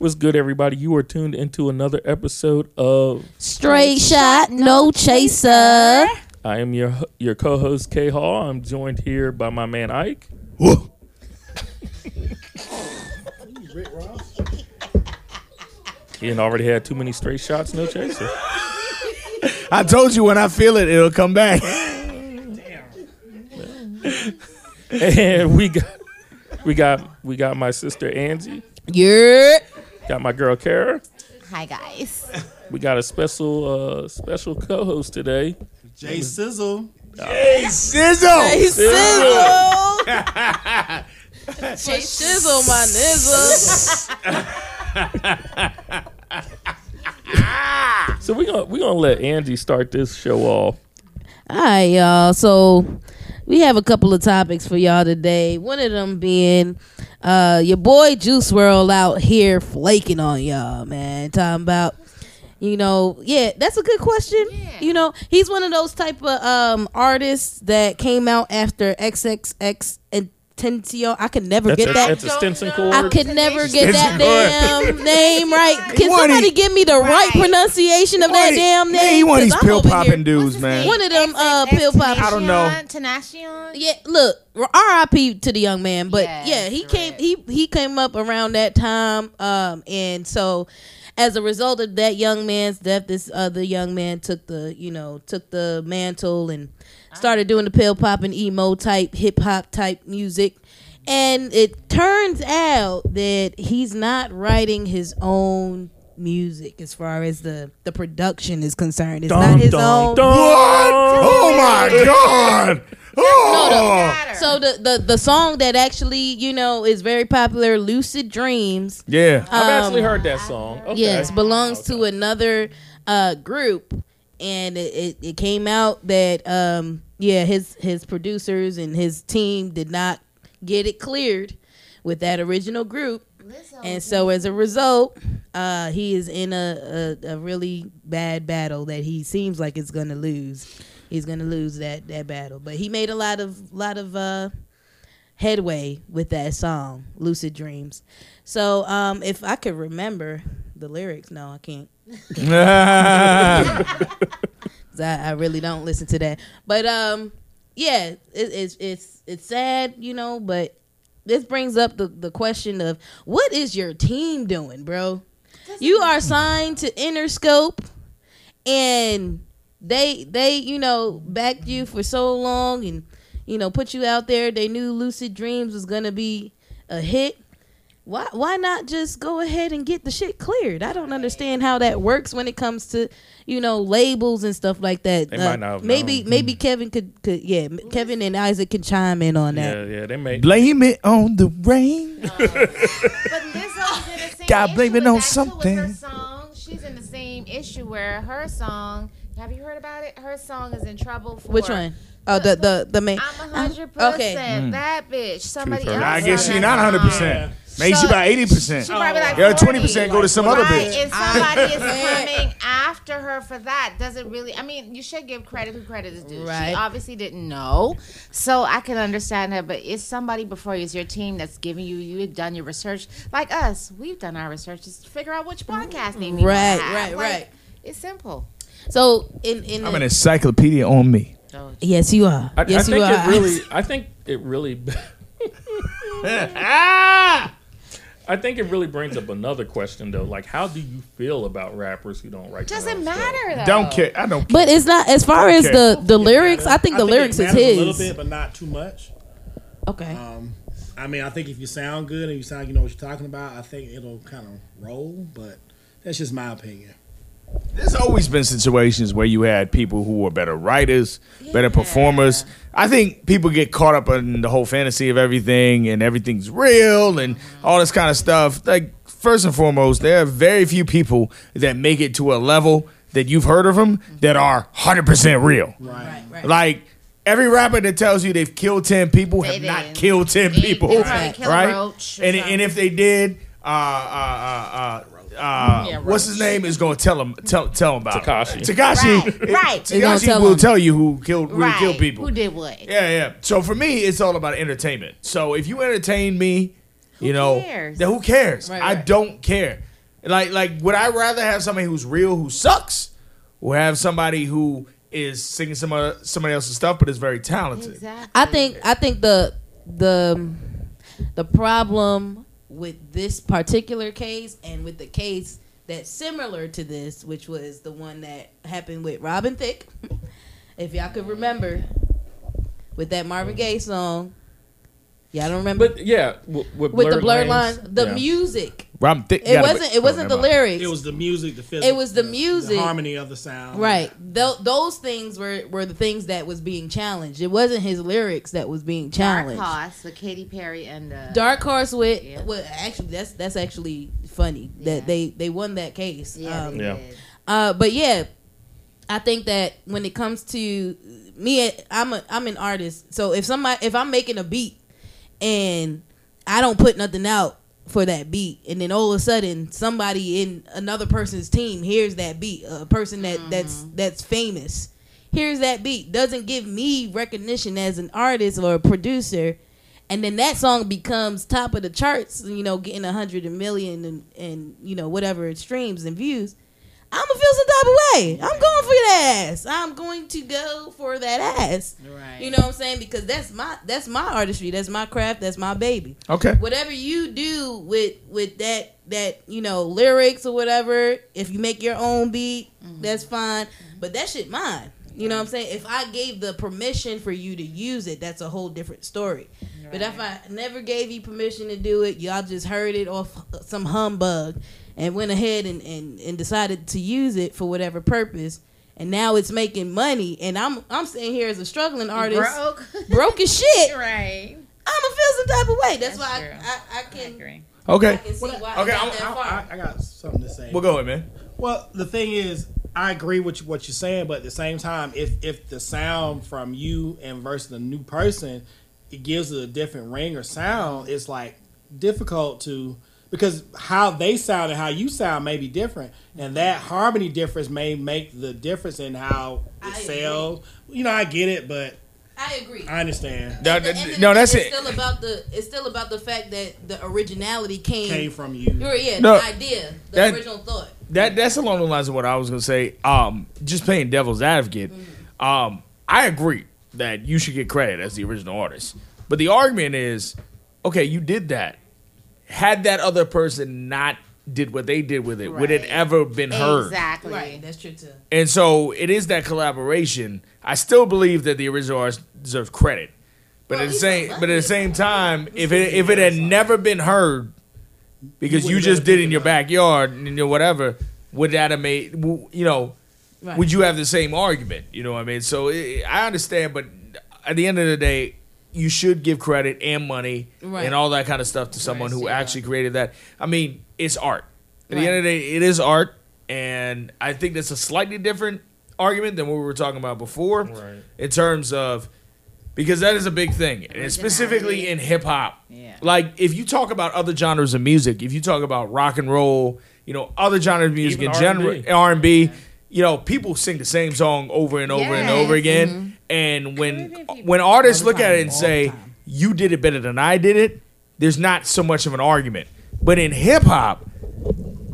What's good, everybody? You are tuned into another episode of Straight Shot No Chaser. I am your co-host K Hall. I'm joined here by my man Ike. Whoa. He already had too many straight shots, no chaser. I told you when I feel it, it'll come back. Damn. And we got my sister Angie. Yeah. Got my girl Kara. Hi guys. We got a special co-host today, Jay Sizzle. Jay Sizzle, my nizzle. So we gonna let Angie start this show off. All right, y'all. So we have a couple of topics for y'all today. One of them being your boy Juice WRLD out here flaking on y'all, man. Talking about, you know, yeah, that's a good question. Yeah. You know, he's one of those type of artists that came out after XXX and Tensio. I could never get that. That's a Stinson chord. I could never get that damn name right. Can somebody give me the right pronunciation of that damn name? He one of these pill popping dudes, man. One of them pill popping. I don't know. Tinashe. Yeah, look. R.I.P. to the young man, but yeah, he came up around that time, and so as a result of that young man's death, this other young man took the mantle and started doing the pill popping emo type hip hop type music, and it turns out that he's not writing his own music as far as the production is concerned. It's not his own. What? Oh my God! Oh. No, so the song that actually, you know, is very popular, Lucid Dreams. Yeah, I've actually heard that song. Okay. Yes, belongs to another group, and it came out that his producers and his team did not get it cleared with that original group. And so as a result, he is in a really bad battle that he seems like it's going to lose. He's going to lose that battle. But he made a lot of headway with that song, Lucid Dreams. So if I could remember the lyrics. No, I can't. I really don't listen to that. But yeah, it's sad, you know, but this brings up the question of what is your team doing, bro? You are signed to Interscope, and they you know, backed you for so long and, you know, put you out there. They knew Lucid Dreams was gonna be a hit. Why not just go ahead and get the shit cleared? I don't understand how that works when it comes to, you know, labels and stuff like that. They might not have maybe Kevin could Kevin and Isaac can chime in on that. Yeah, they may blame it on the rain. But Lizzo did God blame it on something. Her song, she's in the same issue where her song. Have you heard about it? Her song is in trouble for which one? Oh, the main. I'm 100%. Okay. That bitch. Somebody else. I guess she's not 100%. Maybe she about 80%. She probably like 20% go to some other bitch. And somebody is coming after her for that. Doesn't really. I mean, you should give credit who credit is due. Right. She obviously didn't know, so I can understand that. But it's somebody before you. It's your team that's giving you. You've done your research, like us. We've done our research just to figure out which podcast name. Right. It's simple. So in I'm an encyclopedia on me. Yes, you are. I think it really. I think it really brings up another question though. Like, how do you feel about rappers who don't write? Doesn't matter though. Don't care. I don't care. But it's not as far as the lyrics. I think the lyrics is his. A little bit, but not too much. Okay. I mean, I think if you sound good and you sound, you know what you're talking about, I think it'll kind of roll. But that's just my opinion. There's always been situations where you had people who were better writers, better performers. I think people get caught up in the whole fantasy of everything and everything's real and all this kind of stuff. Like, first and foremost, there are very few people that make it to a level that you've heard of them that are 100% real. Right. Like, every rapper that tells you they've killed 10 people have not killed 10 people. Right? And if they did, what's his name is going to tell him about Tekashi. Right. Tekashi will tell you who killed people. Who did what. Yeah. So for me, it's all about entertainment. So if you entertain me, who cares? Then who cares? Right. I don't care. Like, would I rather have somebody who's real who sucks, or have somebody who is singing some other, somebody else's stuff but is very talented? Exactly. I think the problem with this particular case and with the case that's similar to this, which was the one that happened with Robin Thicke, if y'all could remember, with that Marvin Gaye song. Y'all don't remember? But yeah, with the blurred lines, the music. Robin Thicke. It wasn't the lyrics. It was the music, the physics. It was the music, the harmony of the sound. Right. Those things were the things that was being challenged. It wasn't his lyrics that was being challenged. Dark Horse with Katy Perry and Dark Horse with well, actually that's actually funny that they won that case. Yeah. But yeah, I think that when it comes to me, I'm an artist. So if I'm making a beat and I don't put nothing out for that beat, and then all of a sudden somebody in another person's team hears that beat, a person that's famous hears that beat, doesn't give me recognition as an artist or a producer, and then that song becomes top of the charts, you know, getting 100 million and you know whatever streams and views, I'm gonna feel some type of way. I'm going for that ass. I'm going to go for that ass. Right. You know what I'm saying? Because that's my artistry. That's my craft. That's my baby. Okay. Whatever you do with that you know lyrics or whatever, if you make your own beat, that's fine. But that shit mine. You know what I'm saying? If I gave the permission for you to use it, that's a whole different story. Right. But if I never gave you permission to do it, y'all just heard it off some humbug and went ahead and decided to use it for whatever purpose, and now it's making money, and I'm sitting here as a struggling artist, broke as shit. Right. I'ma feel some type of way. That's why I can agree. Okay. I can see why I got something to say. Well, go ahead, man. Well, the thing is, I agree with what you're saying, but at the same time, if the sound from you and versus a new person, it gives it a different ring or sound. It's like difficult to. Because how they sound and how you sound may be different. And that harmony difference may make the difference in how it sells. You know, I get it, but I agree. I understand. No, that's it. It's still about the fact that the originality came from you. Yeah, no, the idea, the original thought. That's along the lines of what I was going to say. Just playing devil's advocate, I agree that you should get credit as the original artist. But the argument is, okay, you did that. Had that other person not did what they did with it, would it ever been heard? Exactly. Right. That's true, too. And so it is that collaboration. I still believe that the original artist deserves credit. But at the same time, if it had never been heard because you just did it in your backyard and your whatever, would that have made, you know, would you have the same argument? You know what I mean? So I understand, but at the end of the day, you should give credit and money and all that kind of stuff to someone who actually created that. I mean, it's art. At the end of the day, it is art, and I think that's a slightly different argument than what we were talking about before in terms of, because that is a big thing, and specifically in hip-hop. Yeah. Like, if you talk about other genres of music, if you talk about rock and roll, you know, other genres of music in general, R&B, you know, people sing the same song over and over and over again. Mm-hmm. And when artists look at it and say, you did it better than I did it, there's not so much of an argument. But in hip-hop,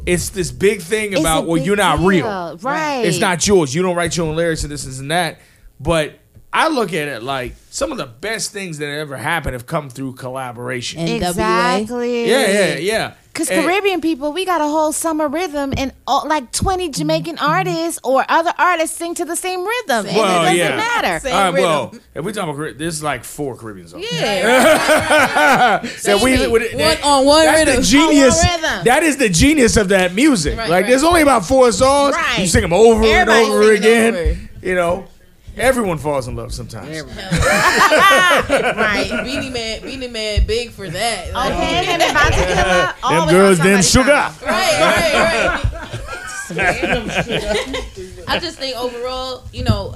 it's this big thing about, well, you're not real. Right. It's not yours. You don't write your own lyrics and this and that. But I look at it like some of the best things that ever happened have come through collaboration. Exactly. Yeah. Because Caribbean people, we got a whole summer rhythm, and all, like 20 Jamaican artists or other artists sing to the same rhythm. Well, it doesn't matter. Well, if we talk about this, is like 4 Caribbean songs. Yeah. That's the genius. That is the genius of that music. Right, there's only about 4 songs. Right. You sing them over and over again. You know. Everyone falls in love sometimes. Right. Beanie Man big for that. Like, okay, and if I took him out, them girls then sugar. Right. I just think overall, you know,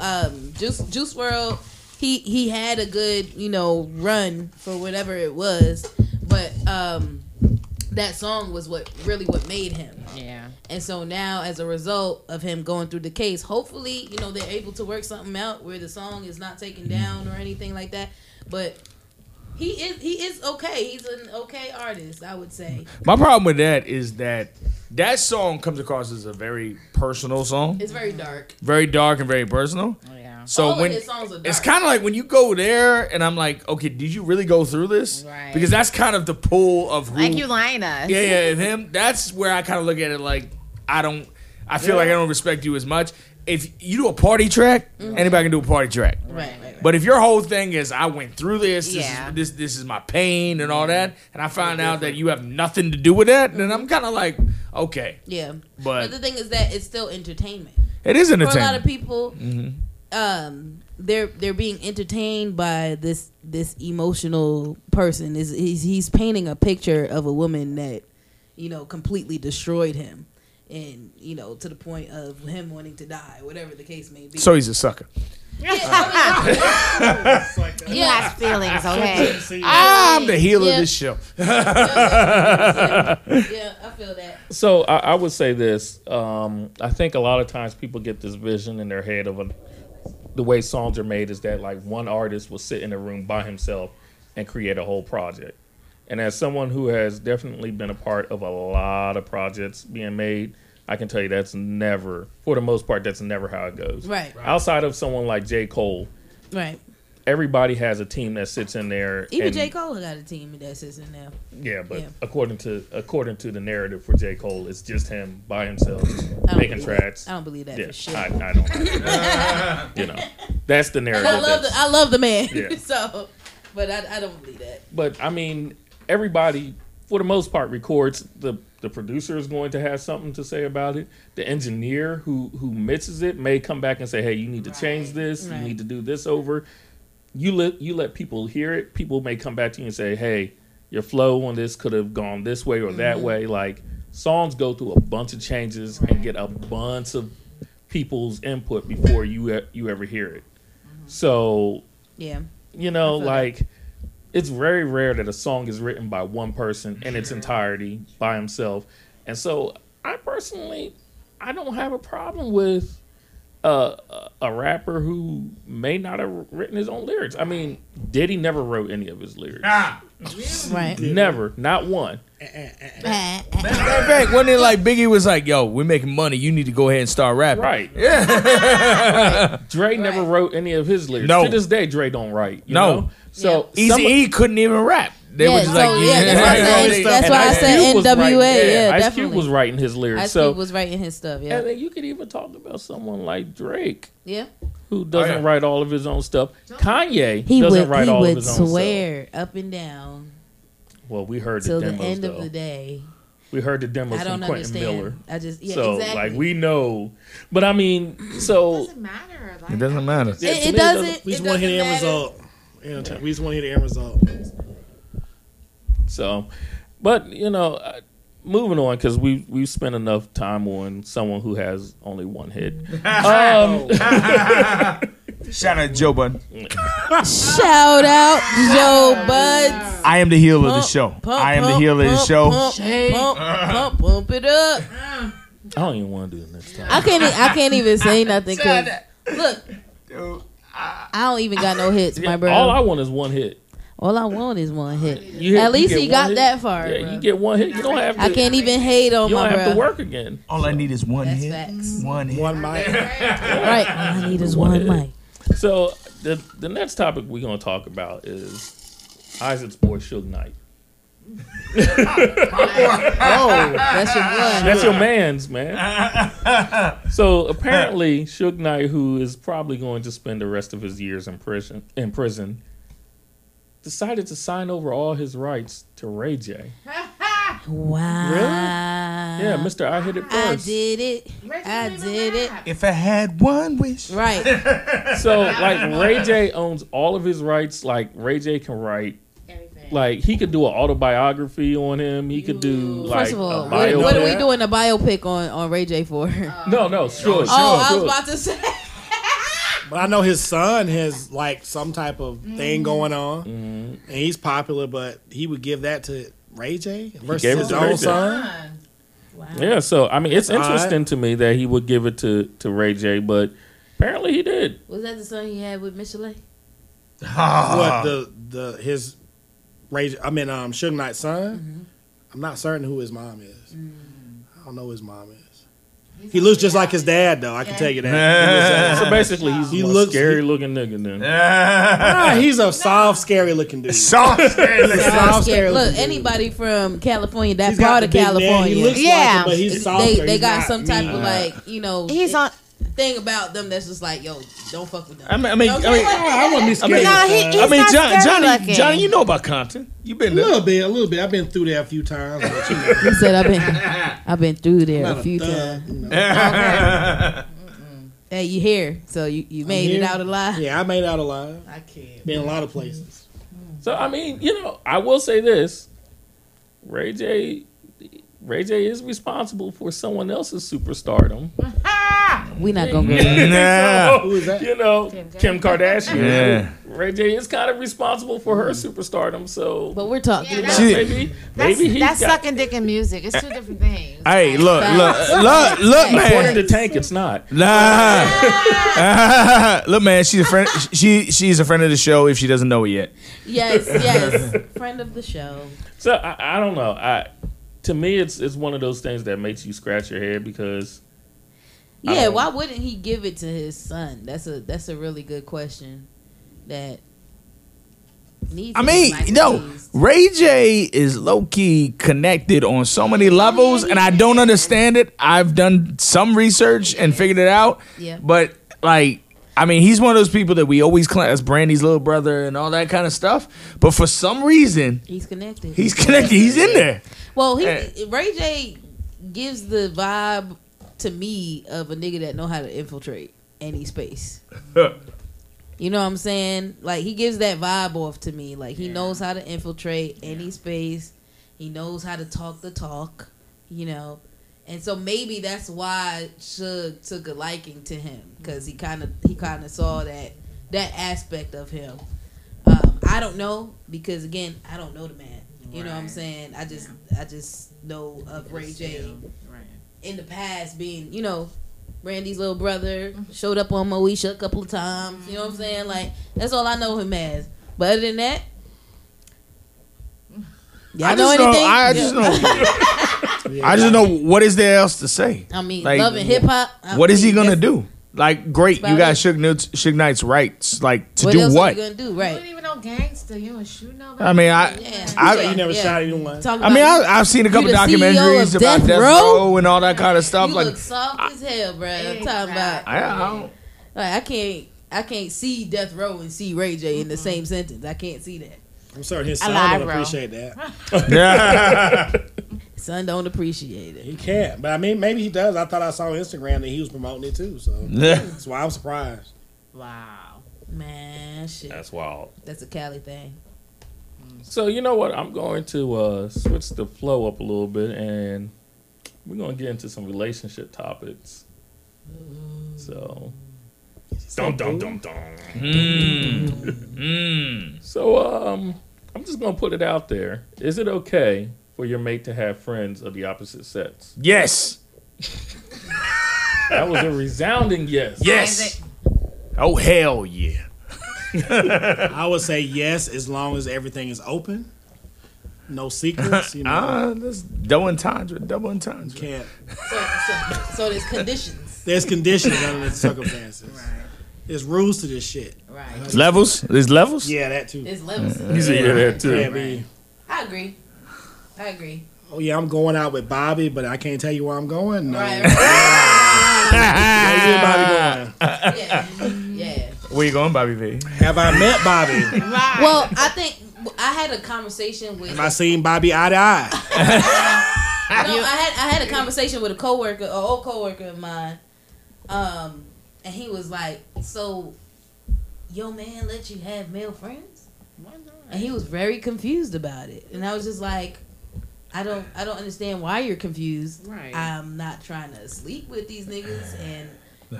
Juice WRLD, he had a good, you know, run for whatever it was, but that song was what made him. Yeah. And so now, as a result of him going through the case, hopefully, you know, they're able to work something out where the song is not taken down or anything like that. But he is okay. He's an okay artist, I would say. My problem with that is that That song comes across as a very personal song. It's very dark. Very dark and very personal. Oh, yeah. So all when, of his songs are dark. It's kind of like when you go there and I'm like, okay, did you really go through this? Right. Because that's kind of the pull of who. Like you lying to us. Yeah, yeah. And him, that's where I kind of look at it like, I feel like I don't respect you as much. If you do a party track, anybody can do a party track. Right. But if your whole thing is, I went through this, this is my pain and all that, and I find out that you have nothing to do with that, then I'm kind of like, okay. Yeah. But the thing is that it's still entertainment. It is entertainment. For a lot of people, they're being entertained by this emotional person. He's painting a picture of a woman that, completely destroyed him. And, to the point of him wanting to die, whatever the case may be. So he's a sucker. Yeah, you got feelings, okay? I'm the healer of this show. Yeah, I feel that. So I would say this. I think a lot of times people get this vision in their head of the way songs are made is that, like, one artist will sit in a room by himself and create a whole project. And as someone who has definitely been a part of a lot of projects being made, I can tell you that's never, for the most part, that's never how it goes. Right. Outside of someone like J. Cole. Right. Everybody has a team that sits in there. Even J. Cole got a team that sits in there. Yeah, but according to the narrative for J. Cole, it's just him by himself making tracks. That. I don't believe that for shit. I don't. That's the narrative. I love the man. Yeah. So, but I don't believe that. But, I mean, everybody, for the most part, records. The producer is going to have something to say about it. The engineer who mixes it may come back and say, hey, you need to change this. Right. You need to do this over. You let people hear it. People may come back to you and say, hey, your flow on this could have gone this way or that way. Like, songs go through a bunch of changes and get a bunch of people's input before you ever hear it. So, like... It's very rare that a song is written by one person in its entirety by himself. And so I personally, I don't have a problem with a rapper who may not have written his own lyrics. I mean, Diddy never wrote any of his lyrics. Ah, right. Never. Not one. Wasn't it like Biggie was like, yo, we're making money. You need to go ahead and start rapping. Right. Yeah. Right. Dre never wrote any of his lyrics. No. To this day, Dre don't write. You know? So Eazy-E couldn't even rap. That's why I said NWA. Yeah, Ice Cube was writing his lyrics. Ice Cube was writing his stuff. Yeah, and then you could even talk about someone like Drake. Yeah, who doesn't write all of his own stuff. Kanye doesn't write all of his own stuff. He would swear up and down. Well, we heard the demos. Till the end of the day. We heard the demos from Quentin Miller. Like, we know. But I mean, so it doesn't matter. Like, it doesn't matter. It doesn't. We just want to hear the end result. We just want to hear the end result. So, but, moving on, because we've spent enough time on someone who has only one hit. Shout out Joe Budden. Shout out Joe Budden. I am the heel of the show. Pump it up. I don't even want to do it next time. I can't even say nothing. Cause, look. Dude. I don't even got no hits, my brother. All I want is one hit. All I want is one hit. At least he got that far. Yeah, you get one hit. You don't have to. I can't even hate on my brother. You don't have to work again. All I need is one hit. That's facts. One hit. One mic. Right. All I need is one mic. So the next topic we're going to talk about is Isaac's boy, Suge Knight. That's your man's, man. So apparently Suge Knight, who is probably going to spend the rest of his years in prison, decided to sign over all his rights to Ray J. Wow. Really? Yeah, Mr. I Hit It First. I did it. If I had one wish. Right. So like Ray J owns all of his rights. Like Ray J can write. Like, he could do an autobiography on him. He could do, like, first of all, a biopic. What are we doing a biopic on Ray J for? Sure. I was about to say. But I know his son has, like, some type of thing going on. Mm-hmm. And he's popular, but he would give that to Ray J versus his own son? Wow. Yeah, so, I mean, it's interesting to me that he would give it to Ray J, but apparently he did. Was that the son he had with Michelet? What, his... Suge Knight's son. Mm-hmm. I'm not certain who his mom is. Mm. I don't know who his mom is. He looks just like his dad, though. I can tell you that. So basically, he's a scary-looking nigga, then. He's a soft, scary-looking dude. Soft, scary-looking. Look, anybody from California, that part of California, he looks like him, but he's soft. They got some type of he's on. Thing about them that's just like, yo, don't fuck with them. I wouldn't be scared. Johnny, you know about Compton. You been there a little bit. I've been through there a few times. But he said I've been through there a few times. You know. Okay. Hey, you here? So you made it out alive? Yeah, I made it out alive. I can't. Been a lot of places. So I mean, I will say this: Ray J is responsible for someone else's superstardom. We're not going to go there. Who is that? Kim Kardashian. Yeah. Ray J is kind of responsible for her superstardom, so... But we're talking about maybe that's sucking dick and music. It's two different things. Hey, look, man. According to Tank, it's not. Nah. Look, man, she's a friend. She's a friend of the show if she doesn't know it yet. Yes. Friend of the show. So, I don't know. To me, it's one of those things that makes you scratch your head because... Yeah, why wouldn't he give it to his son? That's a really good question. That needs. I mean, Ray J is low key connected on so many levels, and I don't understand it. I've done some research and figured it out. Yeah, but he's one of those people that we always claim as Brandy's little brother and all that kind of stuff. But for some reason, he's connected. He's connected. He's in there. Well, Ray J gives the vibe. To me, of a nigga that know how to infiltrate any space, you know what I'm saying? Like he gives that vibe off to me. Like he knows how to infiltrate any space. He knows how to talk the talk, And so maybe that's why Suge took a liking to him because he kind of saw that aspect of him. I don't know because again, I don't know the man. You know what I'm saying? I just know of Ray J. In the past being, Randy's little brother, showed up on Moesha a couple of times. You know what I'm saying? Like, that's all I know him as. But other than that, y'all know anything? I just know. I just know what is there else to say. I mean, loving hip-hop. What is he going to do? Like, great, you got Suge Knight's rights. Like, to do what? What are you going to do, right? You don't even know gangster. You don't shoot nobody. I mean, you never shot anyone. I've seen a couple documentaries about Death Row and all that kind of stuff. You look soft as hell, bro. I'm talking about. I can't see Death Row and see Ray J in the same sentence. I can't see that. I'm sorry, his son don't appreciate that. Son don't appreciate it. He can't. But I mean, maybe he does. I thought I saw on Instagram that he was promoting it too. So that's why I was surprised. Wow. Man, shit. That's wild. That's a Cali thing. So you know what? I'm going to switch the flow up a little bit and we're going to get into some relationship topics. So. Dum-dum-dum-dum. So I'm just going to put it out there. Is it okay for your mate to have friends of the opposite sex? Yes. That was a resounding yes. Yes. Oh, hell yeah. I would say yes as long as everything is open. No secrets. That's double entendre. Can't. So there's conditions. There's conditions under the circumstances. Right. There's rules to this shit. Right. Levels? There's levels? Yeah, that too. There's levels. You said that too. Yeah, right. I agree. Oh yeah, I'm going out with Bobby, but I can't tell you where I'm going. No. Right. Bobby going. Yeah. Where you going, Bobby V? Have I met Bobby? Right. Well, I think I had a conversation with. Have I seen Bobby eye to eye? I had a conversation with a coworker, an old coworker of mine, and he was like, "So, your man let you have male friends?" And he was very confused about it, and I was just like. I don't understand why you're confused. Right. I'm not trying to sleep with these niggas, and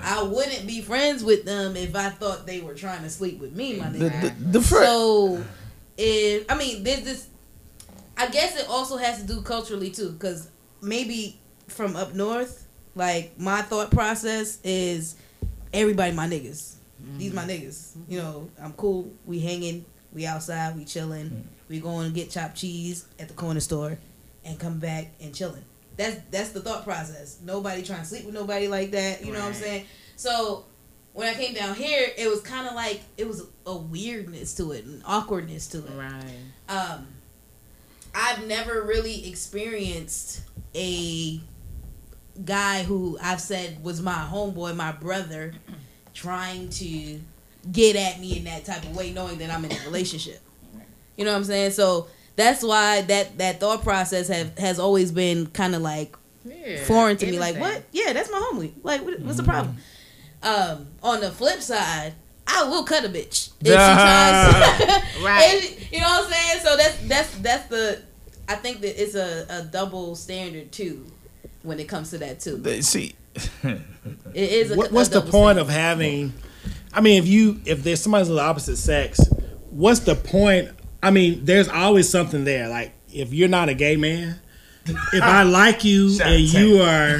I wouldn't be friends with them if I thought they were trying to sleep with me, my nigga. So, there's this. I guess it also has to do culturally too, because maybe from up north, like my thought process is everybody my niggas. Mm-hmm. These my niggas. Mm-hmm. I'm cool. We hanging. We outside. We chilling. Mm-hmm. We going to get chopped cheese at the corner store. And come back and chillin'. That's the thought process. Nobody trying to sleep with nobody like that. You know what I'm saying? So when I came down here, it was kind of like, it was a weirdness to it, an awkwardness to it. Right. I've never really experienced a guy who I've said was my homeboy, my brother, trying to get at me in that type of way, knowing that I'm in a relationship. You know what I'm saying? So that's why that thought process has always been kind of like foreign to me. Like, what? Yeah, that's my homie. Like, what's the problem? On the flip side, I will cut a bitch if she tries. Right. You know what I'm saying? So that's the. I think that it's a double standard too, when it comes to that too. See, it is. What's the point of having? I mean, if there's somebody's of the opposite sex, what's the point? I mean, there's always something there. Like, if you're not a gay man, if I like you and you are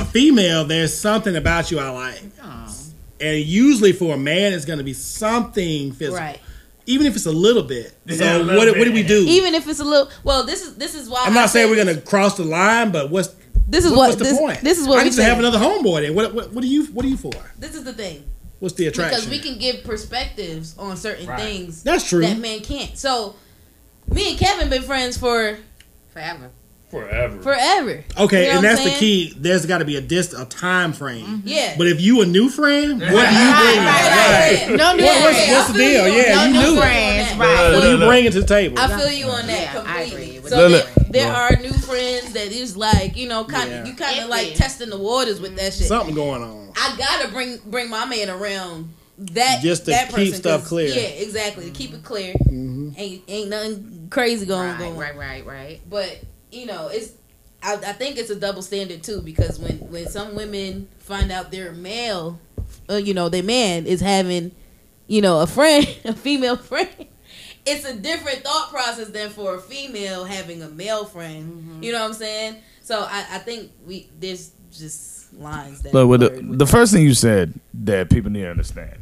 a female, there's something about you I like. Aww. And usually for a man, it's going to be something physical. Right. Even if it's a little bit. So what do we do? Even if it's a little. Well, this is why. I'm not saying we're going to cross the line, but what's the point? This is what I need to have another homeboy then. What are you for? This is the thing. What's the attraction? Because we can give perspectives on certain things. That's true. That man can't. So, me and Kevin been friends for forever. Okay, you know, and that's the key. There's got to be a time frame. Mm-hmm. Yeah. But if you a new friend, what do you bring? Right. No new friend. What's the deal? Yeah, you new friends. Right. What are you bringing to the table? I feel you on that completely. So there are new friends that is like, you know, you kind of like testing the waters with that shit. Something going on. I gotta bring my man around that just to that keep stuff clear. Yeah, exactly. Mm-hmm. To keep it clear. Mm-hmm. Ain't nothing crazy going on. Right. But you know, it's I think it's a double standard too, because when some women find out their male, you know, their man is having, you know, a friend, a female friend. It's a different thought process than for a female having a male friend. Mm-hmm. You know what I'm saying? So I think there's just lines that. But with the first thing you said that people need to understand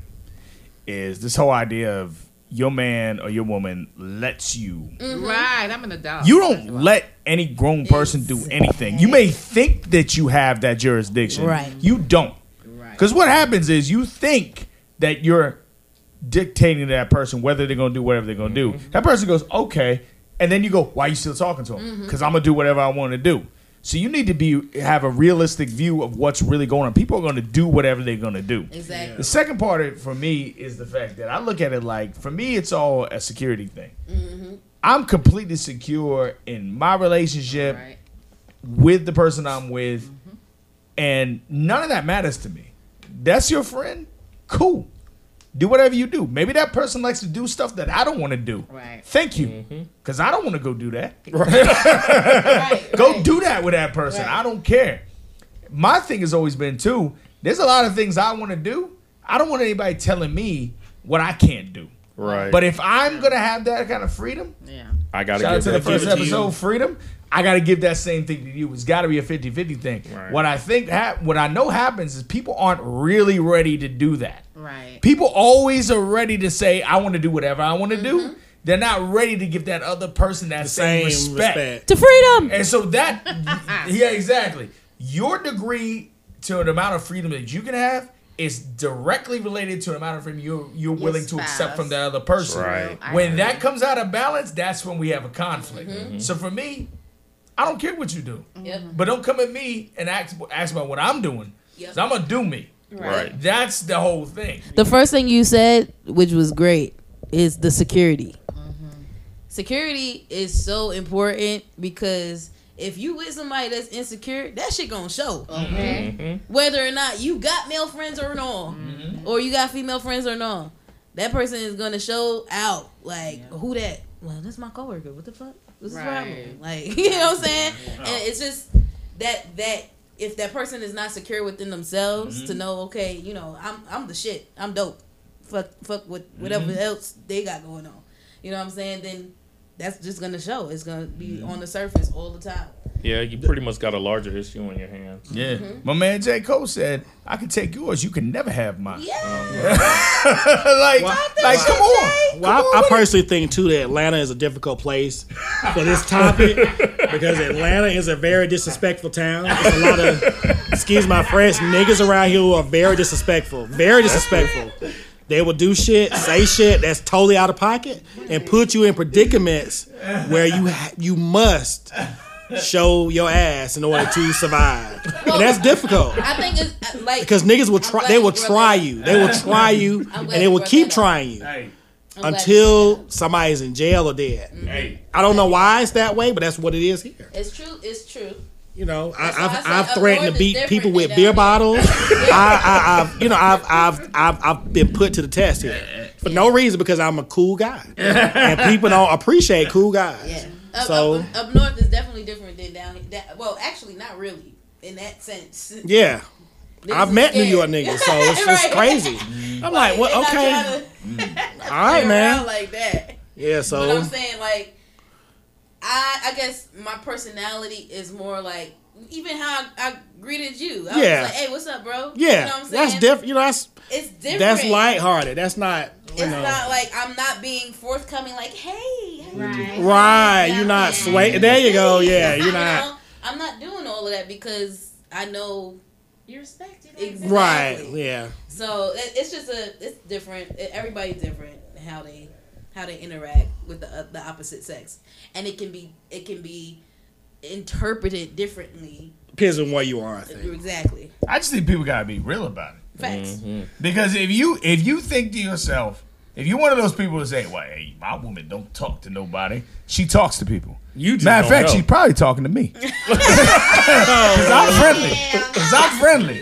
is this whole idea of your man or your woman lets you. Mm-hmm. Right, I'm an adult. You don't let any grown person do anything. You may think that you have that jurisdiction. Right. You don't. Right. Because what happens is you think that you're dictating to that person whether they're going to do whatever they're going to do. That person goes, okay. And then you go, why are you still talking to him? Because I'm going to do whatever I want to do. So you need to have a realistic view of what's really going on. People are going to do whatever they're going to do. Exactly. Yeah. The second part of it for me is the fact that I look at it like, for me, it's all a security thing. Mm-hmm. I'm completely secure in my relationship with the person I'm with, and none of that matters to me. That's your friend? Cool. Do whatever you do. Maybe that person likes to do stuff that I don't want to do. Right. Thank you. Because I don't want to go do that. Right. Go do that with that person. Right. I don't care. My thing has always been, too, there's a lot of things I want to do. I don't want anybody telling me what I can't do. Right. But if I'm going to have that kind of freedom, I gotta shout out to the first episode, Freedom, I got to give that same thing to you. It's got to be a 50-50 thing. Right. What I know happens is people aren't really ready to do that. Right. People always are ready to say, I want to do whatever I want to do. They're not ready to give that other person that same respect. To freedom. And so your degree to the amount of freedom that you can have is directly related to the amount of freedom you're willing to accept from that other person. Right. When that comes out of balance, that's when we have a conflict. Mm-hmm. So for me, I don't care what you do. Mm-hmm. But don't come at me and ask about what I'm doing. Yep. So I'm going to do me. Right. That's the whole thing. The first thing you said, which was great, is the security. Mm-hmm. Security is so important, because if you with somebody that's insecure, that shit gonna show. Okay? Mm-hmm. Whether or not you got male friends or not, or you got female friends or not, that person is gonna show out. Like, who that? Well, that's my coworker. What the fuck? What's the problem? Like, you know what I'm saying? And it's just that if that person is not secure within themselves to know, okay, you know, I'm the shit. I'm dope. Fuck with whatever else they got going on. You know what I'm saying? Then that's just going to show. It's going to be on the surface all the time. Yeah, you pretty much got a larger issue in your hands. Yeah. Mm-hmm. My man J. Cole said, I can take yours, you can never have mine. Yeah. I personally think, too, that Atlanta is a difficult place for this topic because Atlanta is a very disrespectful town. There's a lot of, excuse my French, niggas around here who are very disrespectful. Very disrespectful. They will do shit, say shit that's totally out of pocket and put you in predicaments where you must show your ass in order to survive. Well, and that's difficult. I think it's like because niggas will try. They will try you. They will try you, and they will keep trying you until somebody is in jail or dead. Hey. I don't know why it's that way, but that's what it is here. It's true. It's true. You know, I've threatened to beat people with beer bottles. I've been put to the test here for no reason because I'm a cool guy, and people don't appreciate cool guys. Yeah. So up north is definitely different than down here. Well, actually, not really in that sense. Yeah, niggas I've met scared New York niggas, so it's just crazy. I'm like, what? Well, okay, all right, man. Like that. Yeah. So but I'm saying, like, I guess my personality is more like even how I greeted you. I was like, hey, what's up, bro? Yeah, you know what I'm saying? That's different. You know, it's different. That's lighthearted. That's not. It's not like I'm not being forthcoming. Like, hey, right? You're not swaying. There you go. Yeah, you're not. You know, I'm not doing all of that because I know you respect it. Exactly. Right. Yeah. So it's just it's different. Everybody's different how they interact with the opposite sex, and it can be interpreted differently. Depends on where you are, I think. Exactly. I just think people gotta be real about it. Facts. Mm-hmm. Because if you think to yourself, if you're one of those people who say, "Well, hey, my woman don't talk to nobody. She talks to people." You just matter of fact, she's probably talking to me. Because I'm friendly.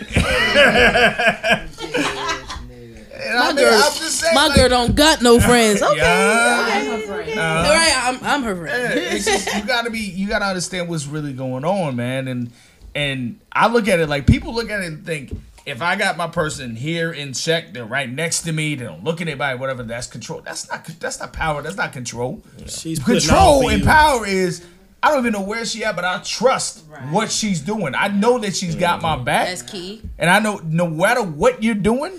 My girl don't got no friends. Okay, okay. All right, I'm her friend. It's just, you gotta understand what's really going on, man. And I look at it like people look at it and think, if I got my person here in check, they're right next to me, they don't look at anybody, whatever, that's control. That's not power, that's not control. Yeah. She's control and power is I don't even know where she at, but I trust what she's doing. I know that she's got my back. That's key. And I know no matter what you're doing,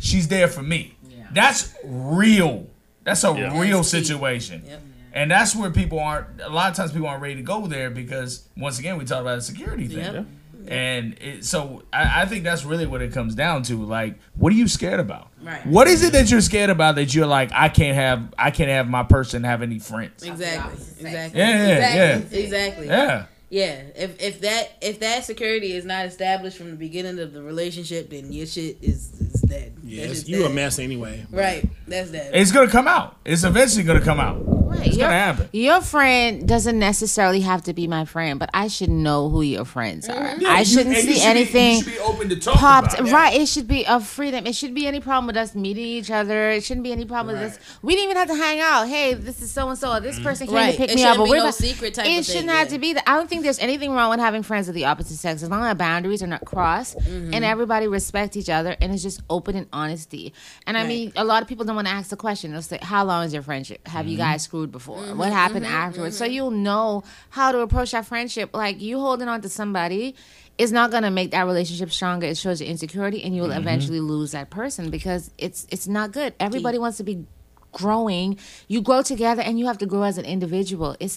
she's there for me. Yeah. That's real. That's a real situation. Yep. And that's where a lot of times people aren't ready to go there because once again we talk about the security thing. Yep. And so I think that's really what it comes down to. Like, what are you scared about? Right. What is it that you're scared about that you're like, I can't have my person have any friends? Exactly. Yeah. Yeah. Yeah. If that security is not established from the beginning of the relationship, then your shit is dead. Yeah, you a mess anyway. Right. That's dead. It's gonna come out. It's eventually gonna come out. Right. It's gonna happen. Your friend doesn't necessarily have to be my friend, but I should know who your friends are. Mm-hmm. Yeah, I shouldn't see anything. You should be open to talk popped about it. Right. It should be a freedom. It shouldn't be any problem with us meeting each other. It shouldn't be any problem with us. We didn't even have to hang out. Hey, this is so and so. This person came to pick me up. It shouldn't be no secret type of thing. It shouldn't have to be that. I don't think there's anything wrong with having friends of the opposite sex as long as boundaries are not crossed and everybody respects each other and it's just open and honesty. And I mean, a lot of people don't want to ask the question. They'll say, how long is your friendship? Have you guys screwed before? What happened afterwards? So you'll know how to approach that friendship. Like, you holding on to somebody is not going to make that relationship stronger. It shows your insecurity and you will eventually lose that person because it's not good. Everybody wants to be growing. You grow together and you have to grow as an individual. You're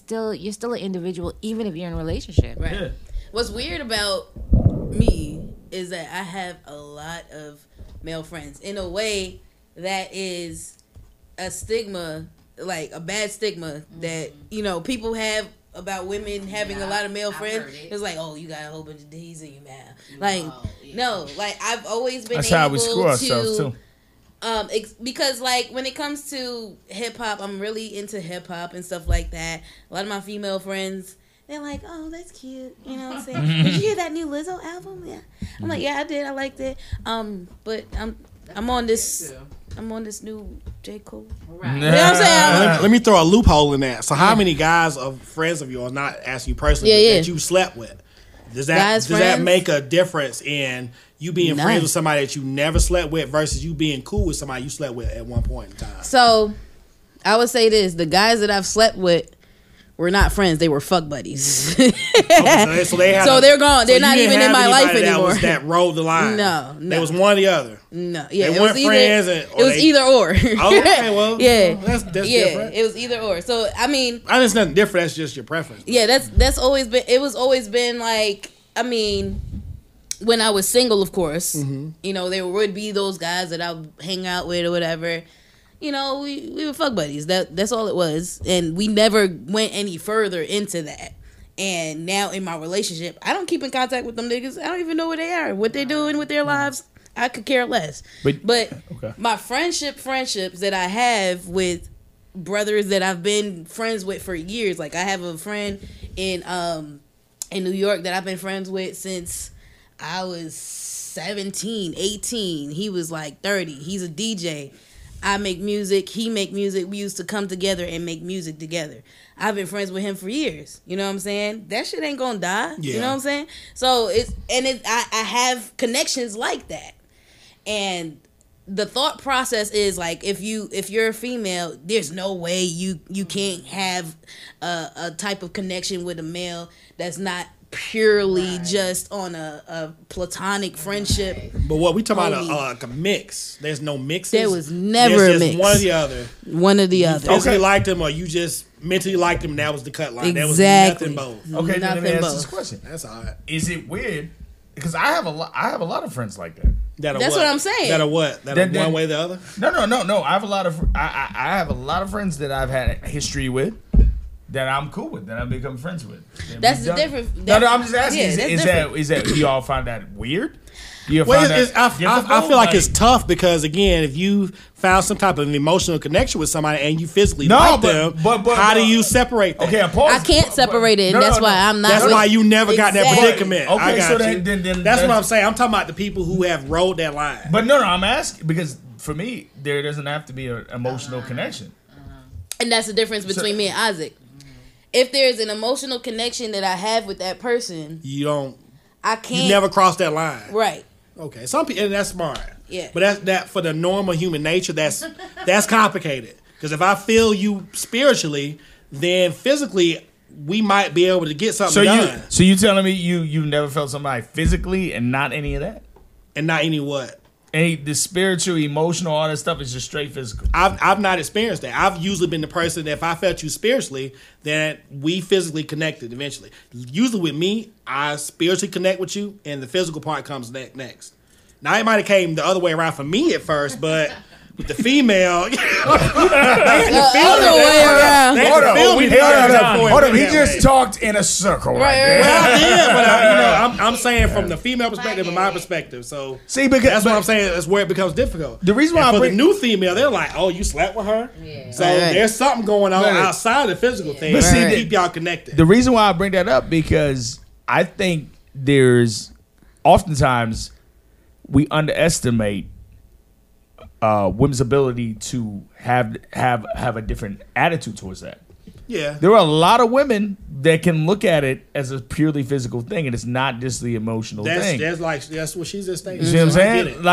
still an individual even if you're in a relationship. Right. Yeah. What's weird about me is that I have a lot of male friends in a way that is a stigma, like a bad stigma that, you know, people have about women having a lot of male friends. It's like, oh, you got a whole bunch of D's in your mouth. Like, no, like I've always been that's able how we screw to ourselves too. Because like when it comes to hip hop, I'm really into hip hop and stuff like that. A lot of my female friends, they're like, oh, that's cute. You know what I'm saying? Did you hear that new Lizzo album? Yeah. I'm like, yeah, I did. I liked it. But I'm on this new J. Cole. Right. Nah. You know what I'm saying? Let me throw a loophole in that. So how many guys of friends of yours, not asking you personally, that you slept with? Does that make a difference in you being friends with somebody that you never slept with versus you being cool with somebody you slept with at one point in time? So I would say this: the guys that I've slept with were not friends; they were fuck buddies. So they're gone. They're not even in my life anymore. That rode the line. No, there was one or the other. No, yeah, they weren't friends. It was either or. Okay, well, yeah, that's different. It was either or. So I mean, I think it's nothing different. That's just your preference. Yeah, that's always been. It was always been like, I mean, when I was single, of course, mm-hmm. you know, there would be those guys that I would hang out with or whatever. You know, we were fuck buddies. That's all it was. And we never went any further into that. And now in my relationship, I don't keep in contact with them niggas. I don't even know where they are, what they're doing with their lives. I could care less. But okay. My friendships that I have with brothers that I've been friends with for years, like I have a friend in New York that I've been friends with since I was 17, 18. He was like 30. He's a DJ. I make music. He make music. We used to come together and make music together. I've been friends with him for years. You know what I'm saying? That shit ain't gonna die. Yeah. You know what I'm saying? So I have connections like that. And the thought process is like, if you're a female, there's no way you can't have a type of connection with a male that's not purely just on a platonic friendship. But what we talking about a mix. There's no mixes. There was never a mix. One or the other. One or the other. You physically liked them or you just mentally liked them. That was the cut line. Exactly. There was nothing both. Okay, nothing then let me ask this question. That's all right. Is it weird? Because I have a lot of friends like that. That's what I'm saying. That are what? That are one way or the other? No. I have a lot of friends that I've had history with. That I'm cool with, that I become friends with. That's the difference. No, I'm just asking. Yeah, is that do y'all find that weird? I feel like it's tough because again, if you found some type of emotional connection with somebody and you physically like them, how do you separate that? Okay, I can't separate it. That's why you never got that predicament. Okay, I got so you. Then that's what I'm saying. I'm talking about the people who have rode that line. But no, I'm asking because for me, there doesn't have to be an emotional connection, and that's the difference between me and Isaac. If there's an emotional connection that I have with that person, you never cross that line. Right. Okay. Some people, and that's smart. Yeah. But that for the normal human nature, that's complicated. Because if I feel you spiritually, then physically we might be able to get something done. So you telling me you never felt somebody physically and not any of that? And not any what? The spiritual, emotional, all that stuff is just straight physical. I've not experienced that. I've usually been the person that if I felt you spiritually, then we physically connected eventually. Usually with me, I spiritually connect with you, and the physical part comes next. Now, it might have came the other way around for me at first, but... With the female, they had the other way around. Hold up, he just talked in a circle, right? Well, I did, but I'm saying from the female perspective and my perspective. So see, because that's what I'm saying. That's where it becomes difficult. The reason why the new female, they're like, "Oh, you slept with her," so there's something going on outside of the physical thing. But see, keep y'all connected. The reason why I bring that up because I think there's oftentimes we underestimate women's ability to have a different attitude towards that. Yeah. There are a lot of women that can look at it as a purely physical thing, and it's not just the emotional thing. That's what she's just saying. You see what I'm saying?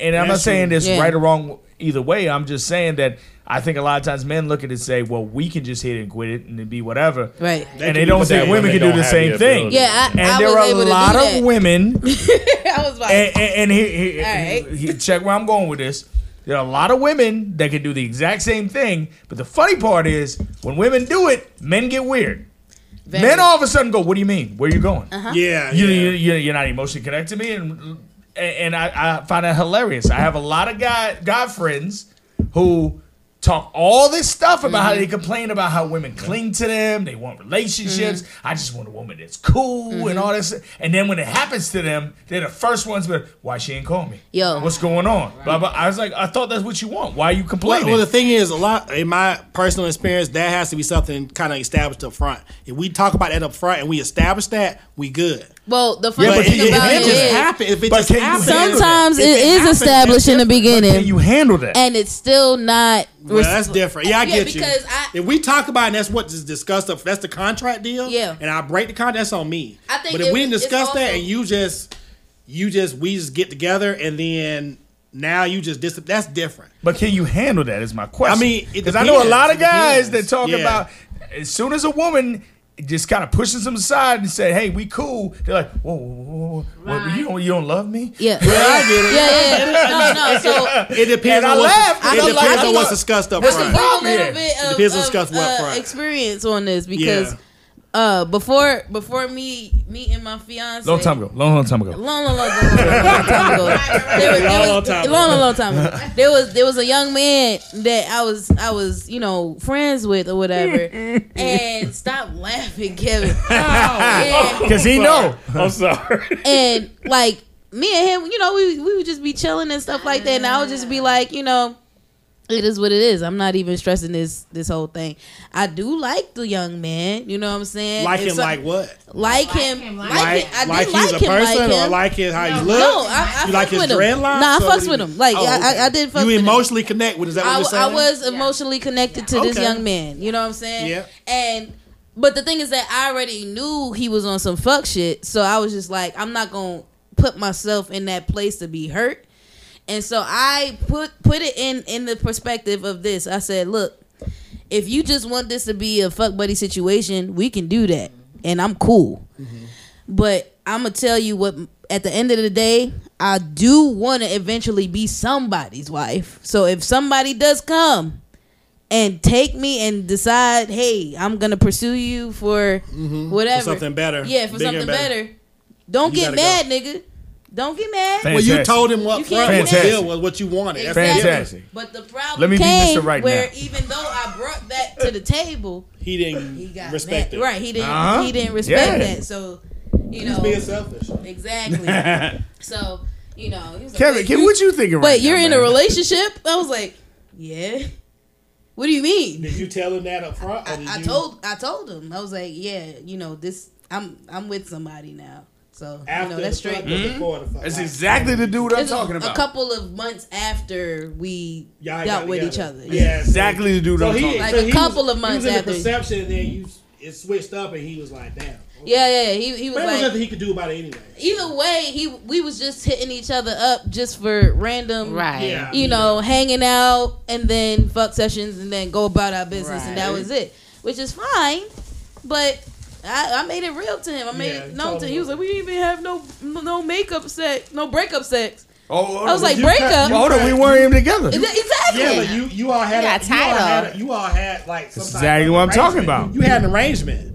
And I'm not saying this right or wrong either way. I'm just saying that I think a lot of times men look at it and say, well, we can just hit it and quit it and it'd be whatever. Right. And they don't think women can do the same thing. Yeah, I was able to do that. And there are a lot of women. I was like, check where I'm going with this. There are a lot of women that can do the exact same thing. But the funny part is, when women do it, men get weird. Men all of a sudden go, what do you mean? Where are you going? Uh-huh. Yeah. You're not emotionally connected to me. And I find that hilarious. I have a lot of guy friends who talk all this stuff about how they complain about how women cling to them. They want relationships. I just want a woman that's cool and all this. And then when it happens to them, they're the first ones. But why she ain't call me? Yo, what's going on? Right. Blah, blah. I was like, I thought that's what you want. Why are you complaining? Well, the thing is, a lot in my personal experience, that has to be something kind of established up front. If we talk about that up front and we establish that, we good. Well, the first thing about it is, sometimes it is established in the beginning. Can you handle that? And it's still not. Well, that's different. Yeah, I get you. If we talk about it, and that's what is discussed. That's the contract deal. Yeah. And I break the contract. That's on me. But if we didn't discuss that, and we just get together, and then Now you just that's different. But can you handle that? Is my question. I mean, because I know a lot of guys that talk about as soon as a woman just kind of pushes them aside and said, "Hey, we cool." They're like, "Whoa, whoa, whoa, right. What, you don't love me?" Yeah, yeah, I get it. Yeah. So it depends. And I laugh. It depends on what's discussed up front. Experience on this because. Yeah. Before me meeting my fiance, long time ago, there was a young man that I was friends with or whatever, and stop laughing, Kevin, because he know. I'm sorry. And like me and him, we would just be chilling and stuff like that, and I would just be like, it is what it is. I'm not even stressing this whole thing. I do like the young man. You know what I'm saying? Like him, like what? Like him as a person, or like his how he looks. No, I you like his dreadlocks. Nah, I fucks with him. Like I did. Fuck you emotionally connect with? Is that what you're saying? I was emotionally connected to this young man. You know what I'm saying? Yeah. But the thing is that I already knew he was on some fuck shit, so I was just like, I'm not gonna put myself in that place to be hurt. And so I put it in the perspective of this. I said, look, if you just want this to be a fuck buddy situation, we can do that. And I'm cool. Mm-hmm. But I'm going to tell you what, at the end of the day, I do want to eventually be somebody's wife. So if somebody does come and take me and decide, hey, I'm going to pursue you for whatever. For something better. Yeah, for something better. Don't get mad, nigga. Don't get mad. Fantastic. Well, you told him what the deal was, what you wanted. Exactly. Fantastic. But the problem came even though I brought that to the table, he didn't respect it. Right, he didn't respect that. So, he's being selfish. Exactly. So, he was like, Kevin, what you thinking right now? But you're in a relationship? I was like, yeah. What do you mean? Did you tell him that up front? I told him. I was like, yeah, this I'm with somebody now. So that's straight. That's exactly the dude I'm talking about. A couple of months after we got with each other. Yeah, exactly the dude I'm talking about. Like a couple of months after. He was in the perception, and then it switched up, and he was like, "Damn." Okay. Yeah. He was like, "There's nothing he could do about it anyway." Either way, we was just hitting each other up just for random, hanging out, and then fuck sessions, and then go about our business, and that was it, which is fine, but. I made it real to him. I made it known to him. He was like, "We didn't even have no makeup sex, no breakup sex." Oh, I was like, "Breakup? Hold on, we weren't even together." Exactly. Yeah, but you all had like some exactly what I'm talking about. You had an arrangement.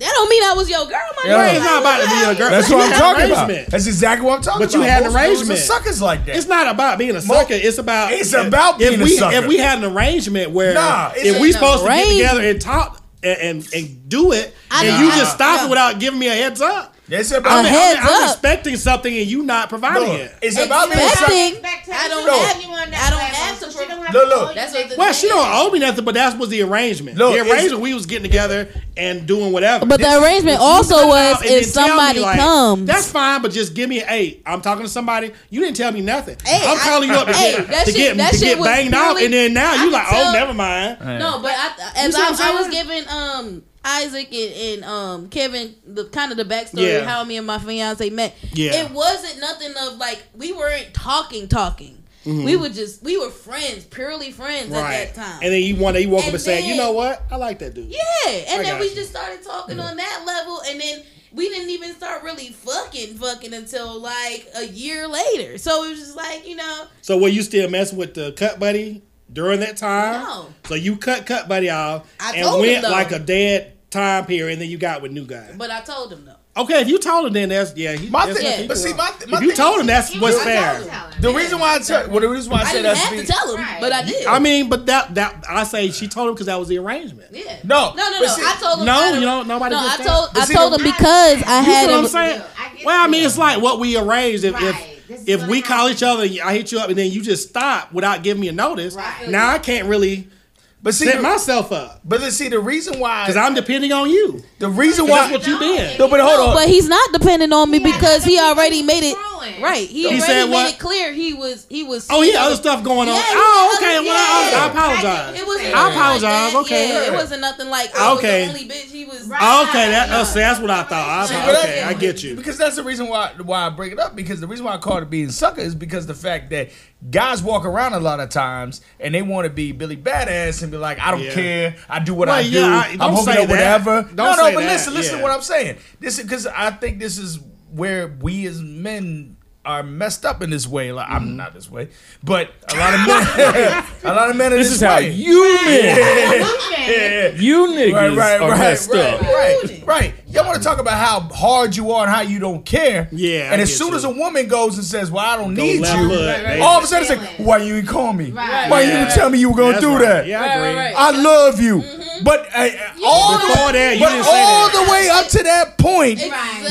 That don't mean I was your girl, my nigga. It's not about to be your girl. That's what I'm talking about. That's exactly what I'm talking about. But you had an arrangement. Suckers like that. It's not about being a sucker. It's about being a sucker. If we had an arrangement where if we supposed to get together and talk. And do it, and you just stop it without giving me a heads up. It's about I'm expecting something and you not providing it. It's about me expecting. I don't have to. She don't owe me nothing, but that was the arrangement. Look, the arrangement we was getting together and doing whatever. But the arrangement also was if somebody comes, that's fine. But just give me I'm talking to somebody. You didn't tell me nothing. I'm calling you up to get banged out, and then now you like, oh, never mind. No, but as I was giving Isaac and Kevin the kind of the backstory of how me and my fiance met. Yeah. It wasn't nothing of like we weren't talking. Mm-hmm. We were friends, purely friends at that time. And then you woke up and said, "You know what? I like that dude." Yeah, and then we just started talking on that level, and then we didn't even start really fucking until like a year later. So it was just like So were you still messing with the cut buddy? During that time, so you cut buddy off like a dead time period, and then you got with new guys. But I told him though. Okay, if you told him, then that's you told him, that's what's fair. The reason why I didn't have to tell him, but I did. I mean, but that I say she told him because that was the arrangement. Yeah. No. I told him. Nobody. No, I told him because I had. You know what I'm saying? Well, I mean, it's like what we arranged If we call each other, I hit you up, and then you just stop without giving me a notice. Right. Now I can't really set myself up. But see, the reason why because I'm depending on you. The reason why that's what you did. No, but hold on. But he's not depending on me because he already made it. Right. He said made what? It clear he was. Oh yeah, other stuff going on. Yeah, oh okay. Other, well, yeah. I apologize. I apologize. Like okay. Yeah, it wasn't nothing like I was the only bitch he was. Right. Okay, that's what I thought. I get you because that's the reason why I bring it up because the reason why I call it being a sucker is because the fact that guys walk around a lot of times and they want to be Billy Badass and be like, I don't care. I do what I do. I'm hooking up whatever. But listen to what I'm saying. This is because I think this is where we as men are messed up in this way. Like I'm not this way, but a lot of men are this way. How you men, you niggas are messed up. Right. Y'all want to talk about how hard you are and how you don't care. Yeah. And as soon as a woman goes and says, well, I don't need you. All of a sudden it's like, why you didn't call me? Right. Why you didn't tell me you were going to do that? Yeah, I agree. I love you. Mm-hmm. But all the way up to that point,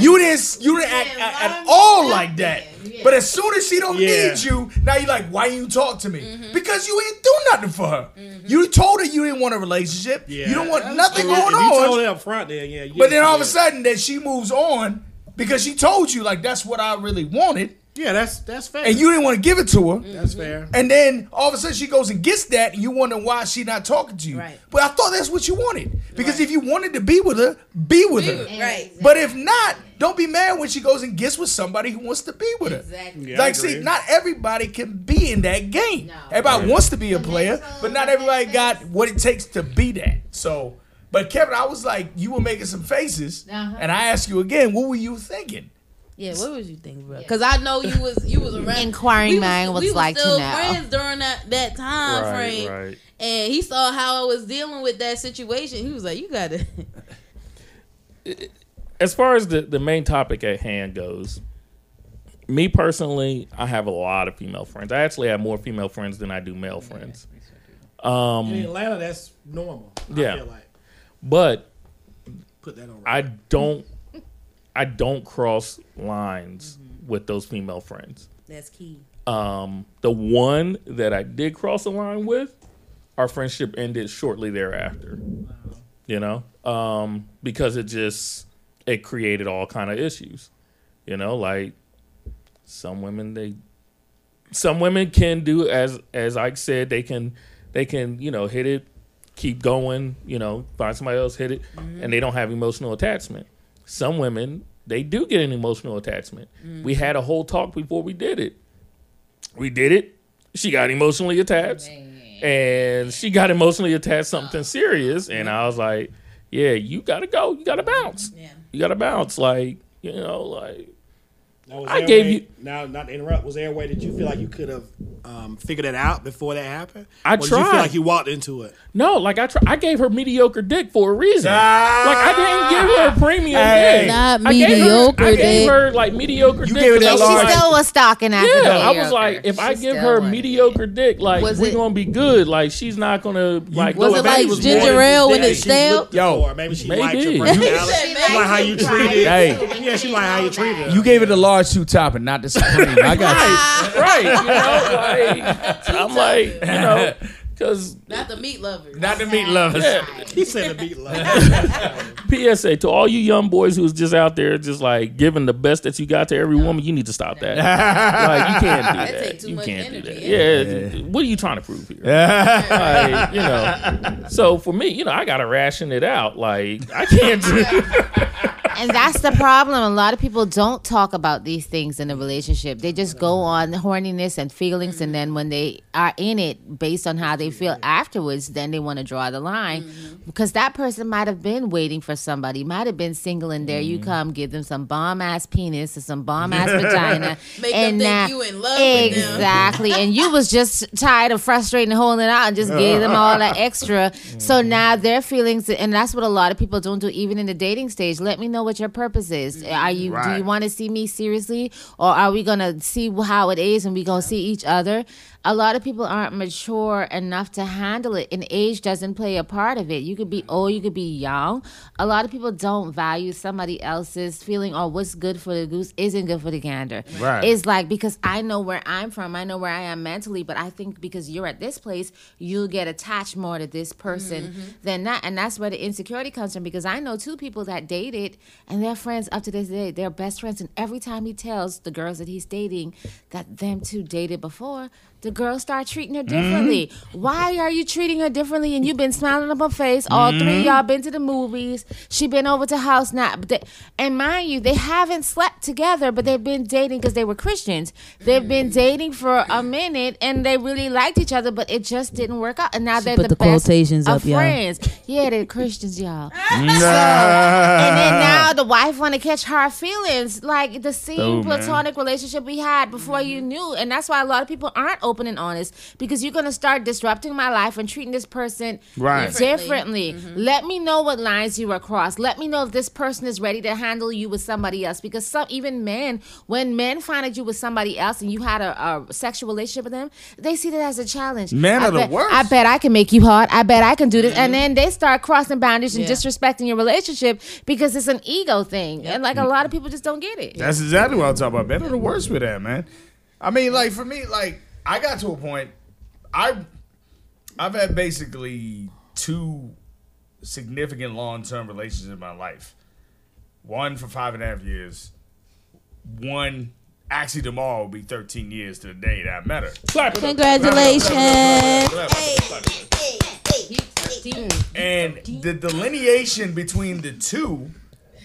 you didn't act at all like that. Yeah. But as soon as she don't need you, now you're like, why you talk to me? Mm-hmm. Because you ain't do nothing for her. Mm-hmm. You told her you didn't want a relationship. Yeah. You don't want nothing going on. You told her up front then, but then all of a sudden that she moves on because she told you, like, that's what I really wanted. Yeah, that's fair. And you didn't want to give it to her. That's fair. And then all of a sudden she goes and gets that, and you wonder why she not talking to you. Right. But I thought that's what you wanted. Because if you wanted to be with her, be with her. Right. But if not, don't be mad when she goes and gets with somebody who wants to be with her. Exactly. Yeah, like, see, not everybody can be in that game. No. Everybody wants to be a player, but not everybody got what it takes to be that. So, but Kevin, I was like, you were making some faces, and I asked you again, what were you thinking? Yeah, what was you thinking, bro? Because I know you was around. Inquiring mind was like to know. We were still friends during that time frame. Right. And he saw how I was dealing with that situation. He was like, you got to. As far as the main topic at hand goes, me personally, I have a lot of female friends. I actually have more female friends than I do male friends. In Atlanta, that's normal. I feel like. But put that on record. I don't cross lines with those female friends. That's key. The one that I did cross a line with, our friendship ended shortly thereafter. Wow. You know, because it created all kind of issues. You know, like some women can do as Ike said, they can hit it, keep going, find somebody else, hit it, and they don't have emotional attachment. Some women, they do get an emotional attachment. Mm-hmm. We had a whole talk before we did it. She got emotionally attached, and she got emotionally attached something serious. And I was like, yeah, you got to go. You got to bounce. Yeah. You got to bounce. Like, I gave you. Now, not to interrupt, was there a way that you feel like you could have figured it out before that happened? Or did you feel like you walked into it? No, like I gave her mediocre dick for a reason. Like I didn't give her a premium dick. Not mediocre dick. I gave her like mediocre dick. She still was stalking after that. Yeah, I was like, if I give her mediocre dick, like we're gonna be good. Like she's not gonna like. Was it like ginger ale when it's stale? Yo, maybe she liked your personality. She like how you treated. Yeah, she like how you treated. You gave it a large. Two top and not the supreme. I got you. Right. I'm like, because not the meat lovers. Not the meat lovers. Yeah. He said the meat lovers. PSA to all you young boys who's just out there, just like giving the best that you got to every woman. You need to stop that. Like you can't do that. You can't do that. Yeah. What are you trying to prove here? Like, So for me, I gotta ration it out. Like I can't do it. And that's the problem. A lot of people don't talk about these things in a relationship. They just go on horniness and feelings, and then when they are in it, based on how they feel afterwards, then they want to draw the line. Because that person might have been waiting for somebody, might have been single, and there you come, give them some bomb-ass penis or some bomb-ass vagina. Make them think you in love with them. Exactly. And you was just tired of frustrating, holding out, and just gave them all that extra. So now their feelings, and that's what a lot of people don't do, even in the dating stage. Let me know what your purpose is. Are you do you want to see me seriously, or are we gonna see how it is and we gonna see each other? A lot of people aren't mature enough to handle it, and age doesn't play a part of it. You could be old, you could be young. A lot of people don't value somebody else's feeling, or what's good for the goose isn't good for the gander. Right. It's like, because I know where I'm from, I know where I am mentally, but I think because you're at this place, you'll get attached more to this person than that, and that's where the insecurity comes from. Because I know two people that dated And they're friends up to this day. They're best friends. And every time he tells the girls that he's dating that them two dated before, the girls start treating her differently. Mm-hmm. Why are you treating her differently? And you've been smiling up her face. All three of y'all been to the movies. She been over to house now. And mind you, they haven't slept together, but they've been dating because they were Christians. They've been dating for a minute, and they really liked each other, but it just didn't work out. And now they're the best quotations of up, friends. Y'all. Yeah, they're Christians, y'all. No. So, and then now the wife want to catch her feelings, like the same platonic relationship we had before you knew. And that's why a lot of people aren't open and honest, because you're going to start disrupting my life and treating this person differently. Mm-hmm. Let me know what lines you are crossed. Let me know if this person is ready to handle you with somebody else. Because some, even men, when men find out you with somebody else and you had a sexual relationship with them, they see that as a challenge. Men are the worst. I bet I can make you hard. I bet I can do this. Mm-hmm. And then they start crossing boundaries and disrespecting your relationship because it's an ego thing. Yep. And like a lot of people just don't get it. That's exactly what I'm talking about. Men are the worst with that, man. I mean, like, for me, like, I got to a point, I've had basically two significant long-term relationships in my life. One for 5.5 years. One, actually tomorrow will be 13 years to the day that I met her. Congratulations. And the delineation between the two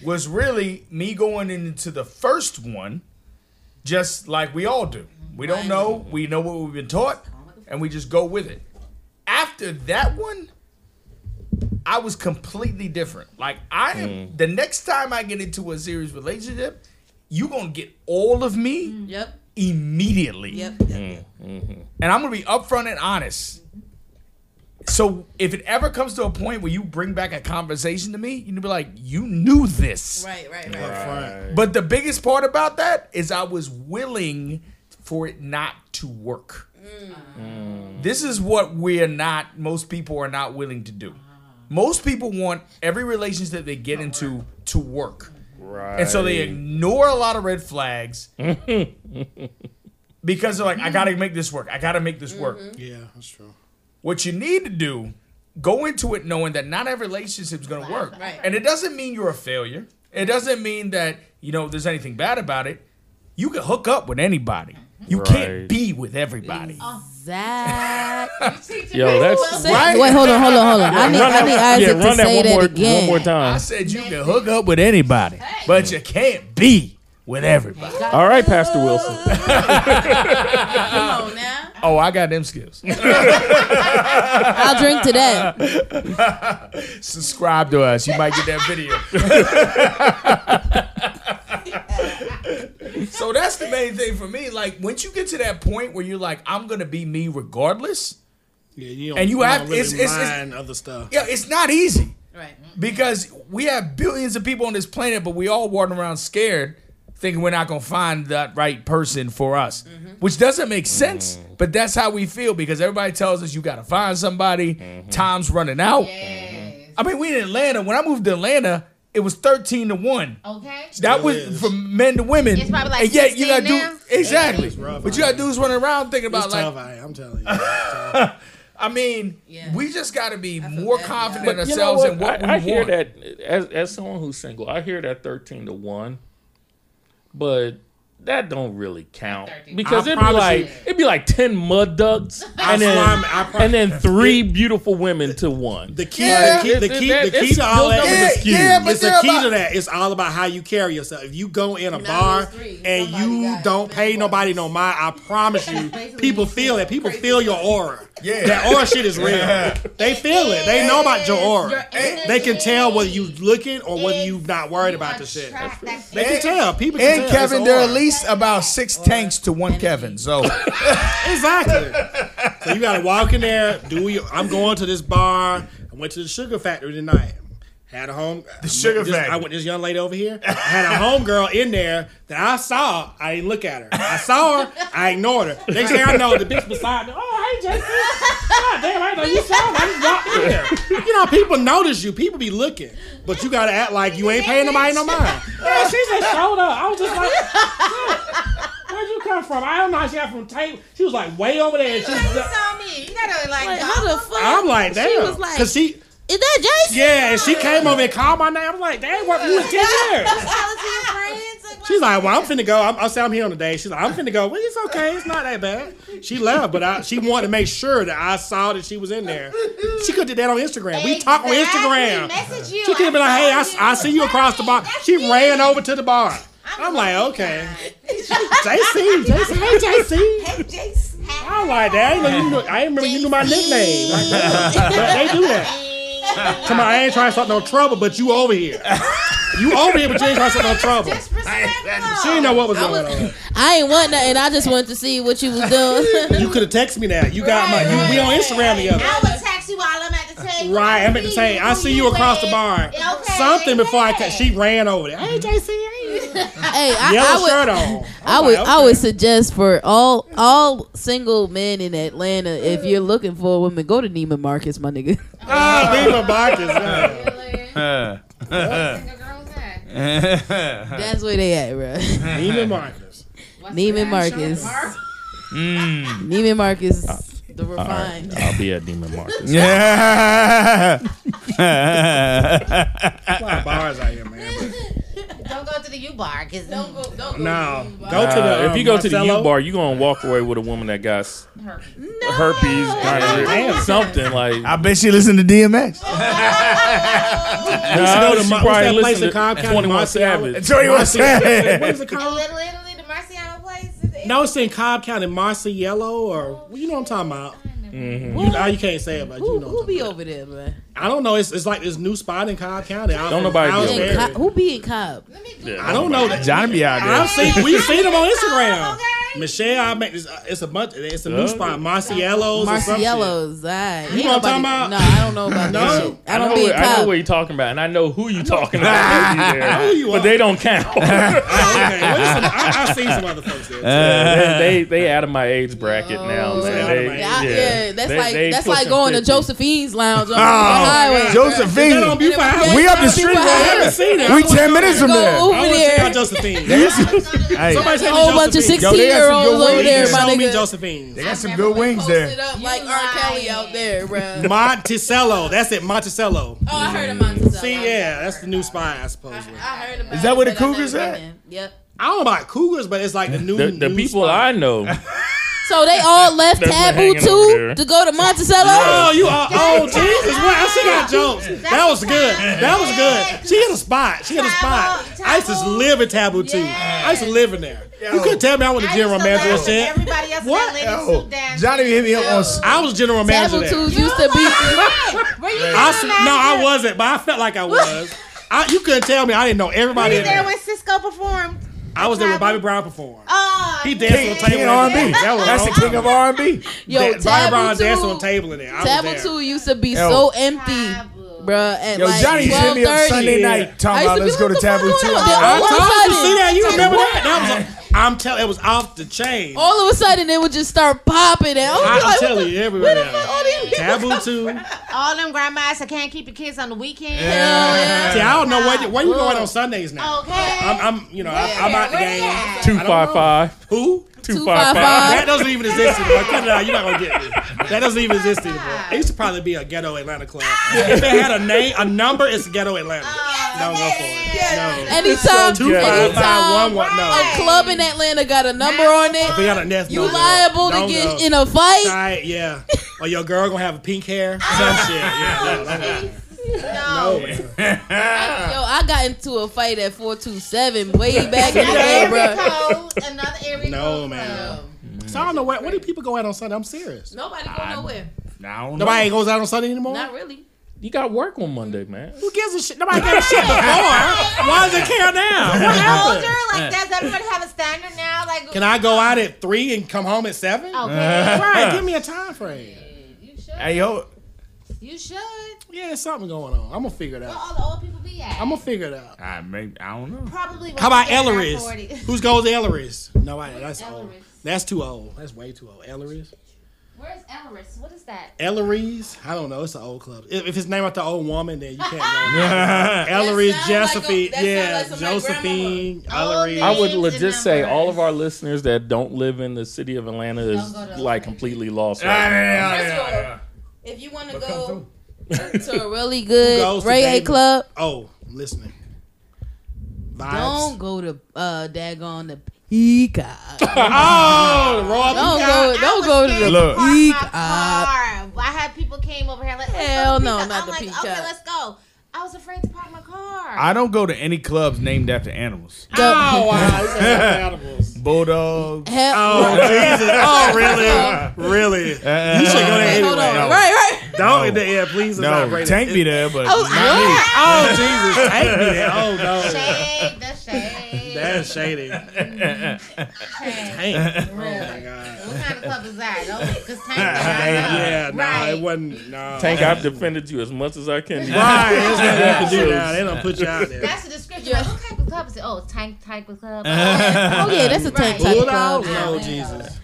was really me going into the first one just like we all do. We don't know. We know what we've been taught, and we just go with it. After that one, I was completely different. Like, I am, the next time I get into a serious relationship, you're going to get all of me immediately. And I'm going to be upfront and honest. So if it ever comes to a point where you bring back a conversation to me, you'd be like, you knew this. Right. But the biggest part about that is I was willing for it not to work. This is what most people are not willing to do. Most people want every relationship they get into to work. Right. And so they ignore a lot of red flags because they're like, I gotta make this work. I gotta make this work. Yeah, that's true. What you need to do, go into it knowing that not every relationship is gonna work. Right. And it doesn't mean you're a failure. It doesn't mean that, you know, there's anything bad about it. You can hook up with anybody. You can't be with everybody. Exactly. Yo, that's right. Wait, hold on. Yeah, I need Isaac to say that again. One more time. I said you can hook up with anybody, but you can't be with everybody. All right, Pastor Wilson. Come on now. Oh, I got them skills. I'll drink to that. Subscribe to us. You might get that video. So that's the main thing for me. Like, once you get to that point where you're like, I'm gonna be me regardless, you don't have to really mind other stuff. Yeah, it's not easy, right? Because we have billions of people on this planet, but we all walking around scared, thinking we're not gonna find that right person for us, which doesn't make sense. But that's how we feel because everybody tells us you gotta find somebody. Time's running out. I mean, we in Atlanta. When I moved to Atlanta, it was 13-1. Okay. That was from men to women. It's probably like 16 now. Exactly. What you got to do is run around thinking about, like, tough, I'm telling you. I mean, we just got to be more confident in ourselves and what we want. I hear that as someone who's single. I hear that 13-1, but that don't really count because it'd be like 10 mud ducks and then 3 beautiful women to one. The key to all that is the skew. It's the key to that. It's all about how you carry yourself. If you go in a bar and you don't pay nobody no mind, I promise you, people feel that. People feel your aura. Yeah. That aura shit is real. Yeah. They feel it. They know about your aura. They can tell whether you looking or whether you not worried about the shit. They can tell. People can tell. And Kevin, there are at least about 6 Tanks to 1 Kevin. So exactly. So you gotta walk in there. I'm going to this bar. I went to the Sugar Factory tonight. Had a home. The Sugar Factory. I went this young lady over here. I had a homegirl in there that I saw. I didn't look at her. I saw her. I ignored her. Next thing I know, the bitch beside me. Oh, hey, JC. God damn, I know you saw her. I just walked in there. You know, people notice you. People be looking. But you got to act like you ain't paying nobody no mind. Yeah, she just showed up. I was just like, where'd you come from? I don't know. She got from Tank. She was like way over there. She saw me. You got to like, how the fuck? I'm like, damn. Because she... Is that Jason? Yeah, and she came over and called my name. I'm like, dang, what? You was 10 years. She's like, well, I'm finna go. I say I'm here on the day. She's like, I'm finna go. Well, it's okay. It's not that bad. She left, but she wanted to make sure that I saw that she was in there. She could do that on Instagram. Exactly. We talked on Instagram. She could have been like, hey, I see you across the bar. She ran over to the bar. I'm like, okay. JC. Hey, JC. Hey, JC. I was like that. I ain't remember you knew my nickname. Like, they do that. Come on, I ain't trying to start no trouble, but you over here. You over here, but you ain't trying to start no trouble. She didn't know what was going on. I ain't want nothing. I just wanted to see what you was doing. You could have texted me that. You got my. We on Instagram together. I would text you while I'm at the table. Right, I'm at the table. I see you across the bar. Okay. Something before I catch. She ran over there. Hey, JC. Hey, I would suggest for all single men in Atlanta, if you're looking for a woman, go to Neiman Marcus, my nigga. Neiman Marcus. That's where they at, bro. Neiman Marcus. Neiman Marcus. The refined. Right. I'll be at Neiman Marcus. Yeah. There's a lot of bars out here, man. Don't go to the U bar, cause don't go to the. If you go to the U bar, you gonna walk away with a woman that got herpes, gonorrhea, something like. I bet she listen to DMX. She probably listen to 21 Savage. 21 Savage. What is it called? Little Italy, the Marciano place. No, it's in Cobb County, Marciello, or you know what I'm talking about. Mm-hmm. You can't say it, but you know who be about. Over there, man. I don't know. It's like this new spot in Cobb County. Don't nobody know who be in Cobb. I don't know that. Johnny be out there. We've seen them on Instagram. Okay. Michelle, I make this. It's a bunch. It's a new spot, Marciello's. Right. You know what I'm talking about? No, I don't know about that shit. I know what you're talking about, and I know who you're talking about. But they don't count. I've seen some other folks there. They out of my age bracket now, man. Yeah, that's like going 50. To Josephine's Lounge on the highway. Josephine, we up the street. We 10 minutes from there. Over there. Josephine. Somebody said a whole bunch of 16-year-olds over there. Show me Josephine. They got some good wings there. Like R. Kelly out there, bro. Monticello. That's it, Monticello. Oh, I heard of Monticello. See, yeah, that's the new spot, I suppose. I heard about. Is that where the Cougars at? Yep. I don't know about Cougars, but it's like the new. The people I know. So they all left Taboo too to go to Monticello? Oh, you are old. Jesus. She got jokes. That was good. She hit a spot. I used to live in Taboo too. I used to live in there. You couldn't tell me I was a general manager and shit. Everybody else in that Johnny hit me up on. I was general manager there. Taboo 2 used to be. No, I wasn't, but I felt like I was. You couldn't tell me I didn't know everybody. Were you there when Cisco performed? I was there when Bobby Brown performed. He danced on the table. R&B. That's the king of R&B. Yo, Bobby Brown danced on the table in there. Table 2 used to be so empty. Bruh, at yo, like Johnny hit me up Sunday night talking about let's go to Taboo 2. I told you, see that? You remember that? That was I'm telling it was off the chain. All of a sudden, it would just start popping. I'm telling you, everywhere. Taboo 2. All them grandmas that can't keep the kids on the weekend. Yeah. See, I don't know where you going on Sundays now. Okay. I'm out the game. 255. Who? 255. That doesn't even exist anymore. Cut it out. You're not going to get this. That doesn't even exist anymore. It used to probably be a Ghetto Atlanta club. If it had a name, a number, it's Ghetto Atlanta. Don't go for it. No. Anytime, 255 1 1. No. A club in Atlanta got a number on it. If it got a nest, you liable to get in a fight. Right, yeah. Or your girl going to have a pink hair. Some shit. Yeah, that. No. I got into a fight at 427 way back in the day, bro. Another area. No, man. So I don't know where do people go out on Sunday? I'm serious. Nobody go nowhere. Nobody goes out on Sunday anymore? Not really. You got work on Monday, man. Who gives a shit? Nobody gave a shit before. Why does it care now? What happened? Like, does everybody have a standard now? Like, can I go out at 3 and come home at 7? Okay. Right. Give me a time frame. You should. Hey, yo. You should. Yeah, there's something going on. I'm gonna figure it out. Where all the old people be at? I'm gonna figure it out. I don't know. Probably. How about Ellery's? Who goes to Ellery's? Nobody. That's old. That's too old. That's way too old. Ellery's. Where's Ellery's? What is that? Ellery's? I don't know. It's an old club. If it's named after an old woman, then you can't go. Ellery's, Josephine. Josephine, Ellery's. I would legit say all of our listeners that don't live in the city of Atlanta is like completely lost. Right? If you want to go to a really good Ray A club. Oh, I'm listening. Vibes. Don't go to daggone the Peacock. Oh, the raw Peacock. Don't go to the Peacock. I had people came over here. Like, hell no, not the Peacock. Okay, let's go. I was afraid to park my car. I don't go to any clubs named after animals. Oh, wow. It's animals. Bulldogs. Oh, Jesus. Oh, really? Really? You should go there anyway. No. Right. Don't. No. Yeah, please. No, not Tank be there, but not me. Oh, Jesus. Tank be there. Oh, no. Shade. That's shady. Tank. Oh, my God. What kind of club is that? Because Tank. Yeah, no, it wasn't. No. Tank, I've defended you as much as I can. Right. They don't put you out there. That's the description. Like, what type of club is it? Oh, Tank type of club. Oh yeah, that's a Tank type of club. Oh Jesus.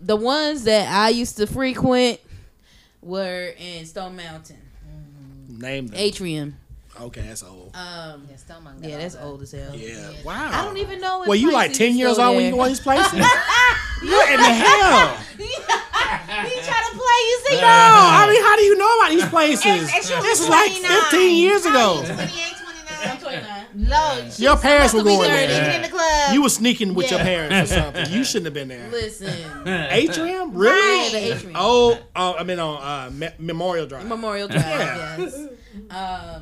The ones that I used to frequent were in Stone Mountain. Mm-hmm. Name them. Atrium. Okay, that's old. Yeah, Stone Mountain. Yeah, that's old as hell. Yeah. Wow. I don't even know. Well, you like 10 years old when you go on these places. What in the hell? You trying to play? You see? No, I mean, how do you know about these places? This is like 15 years ago. 28, 29, I'm 29. No, your parents were going there. In the club. You were sneaking with your parents or something. You shouldn't have been there. Listen, Atrium, really? The Atrium. Oh, I mean on Memorial Drive. Memorial Drive. Yes.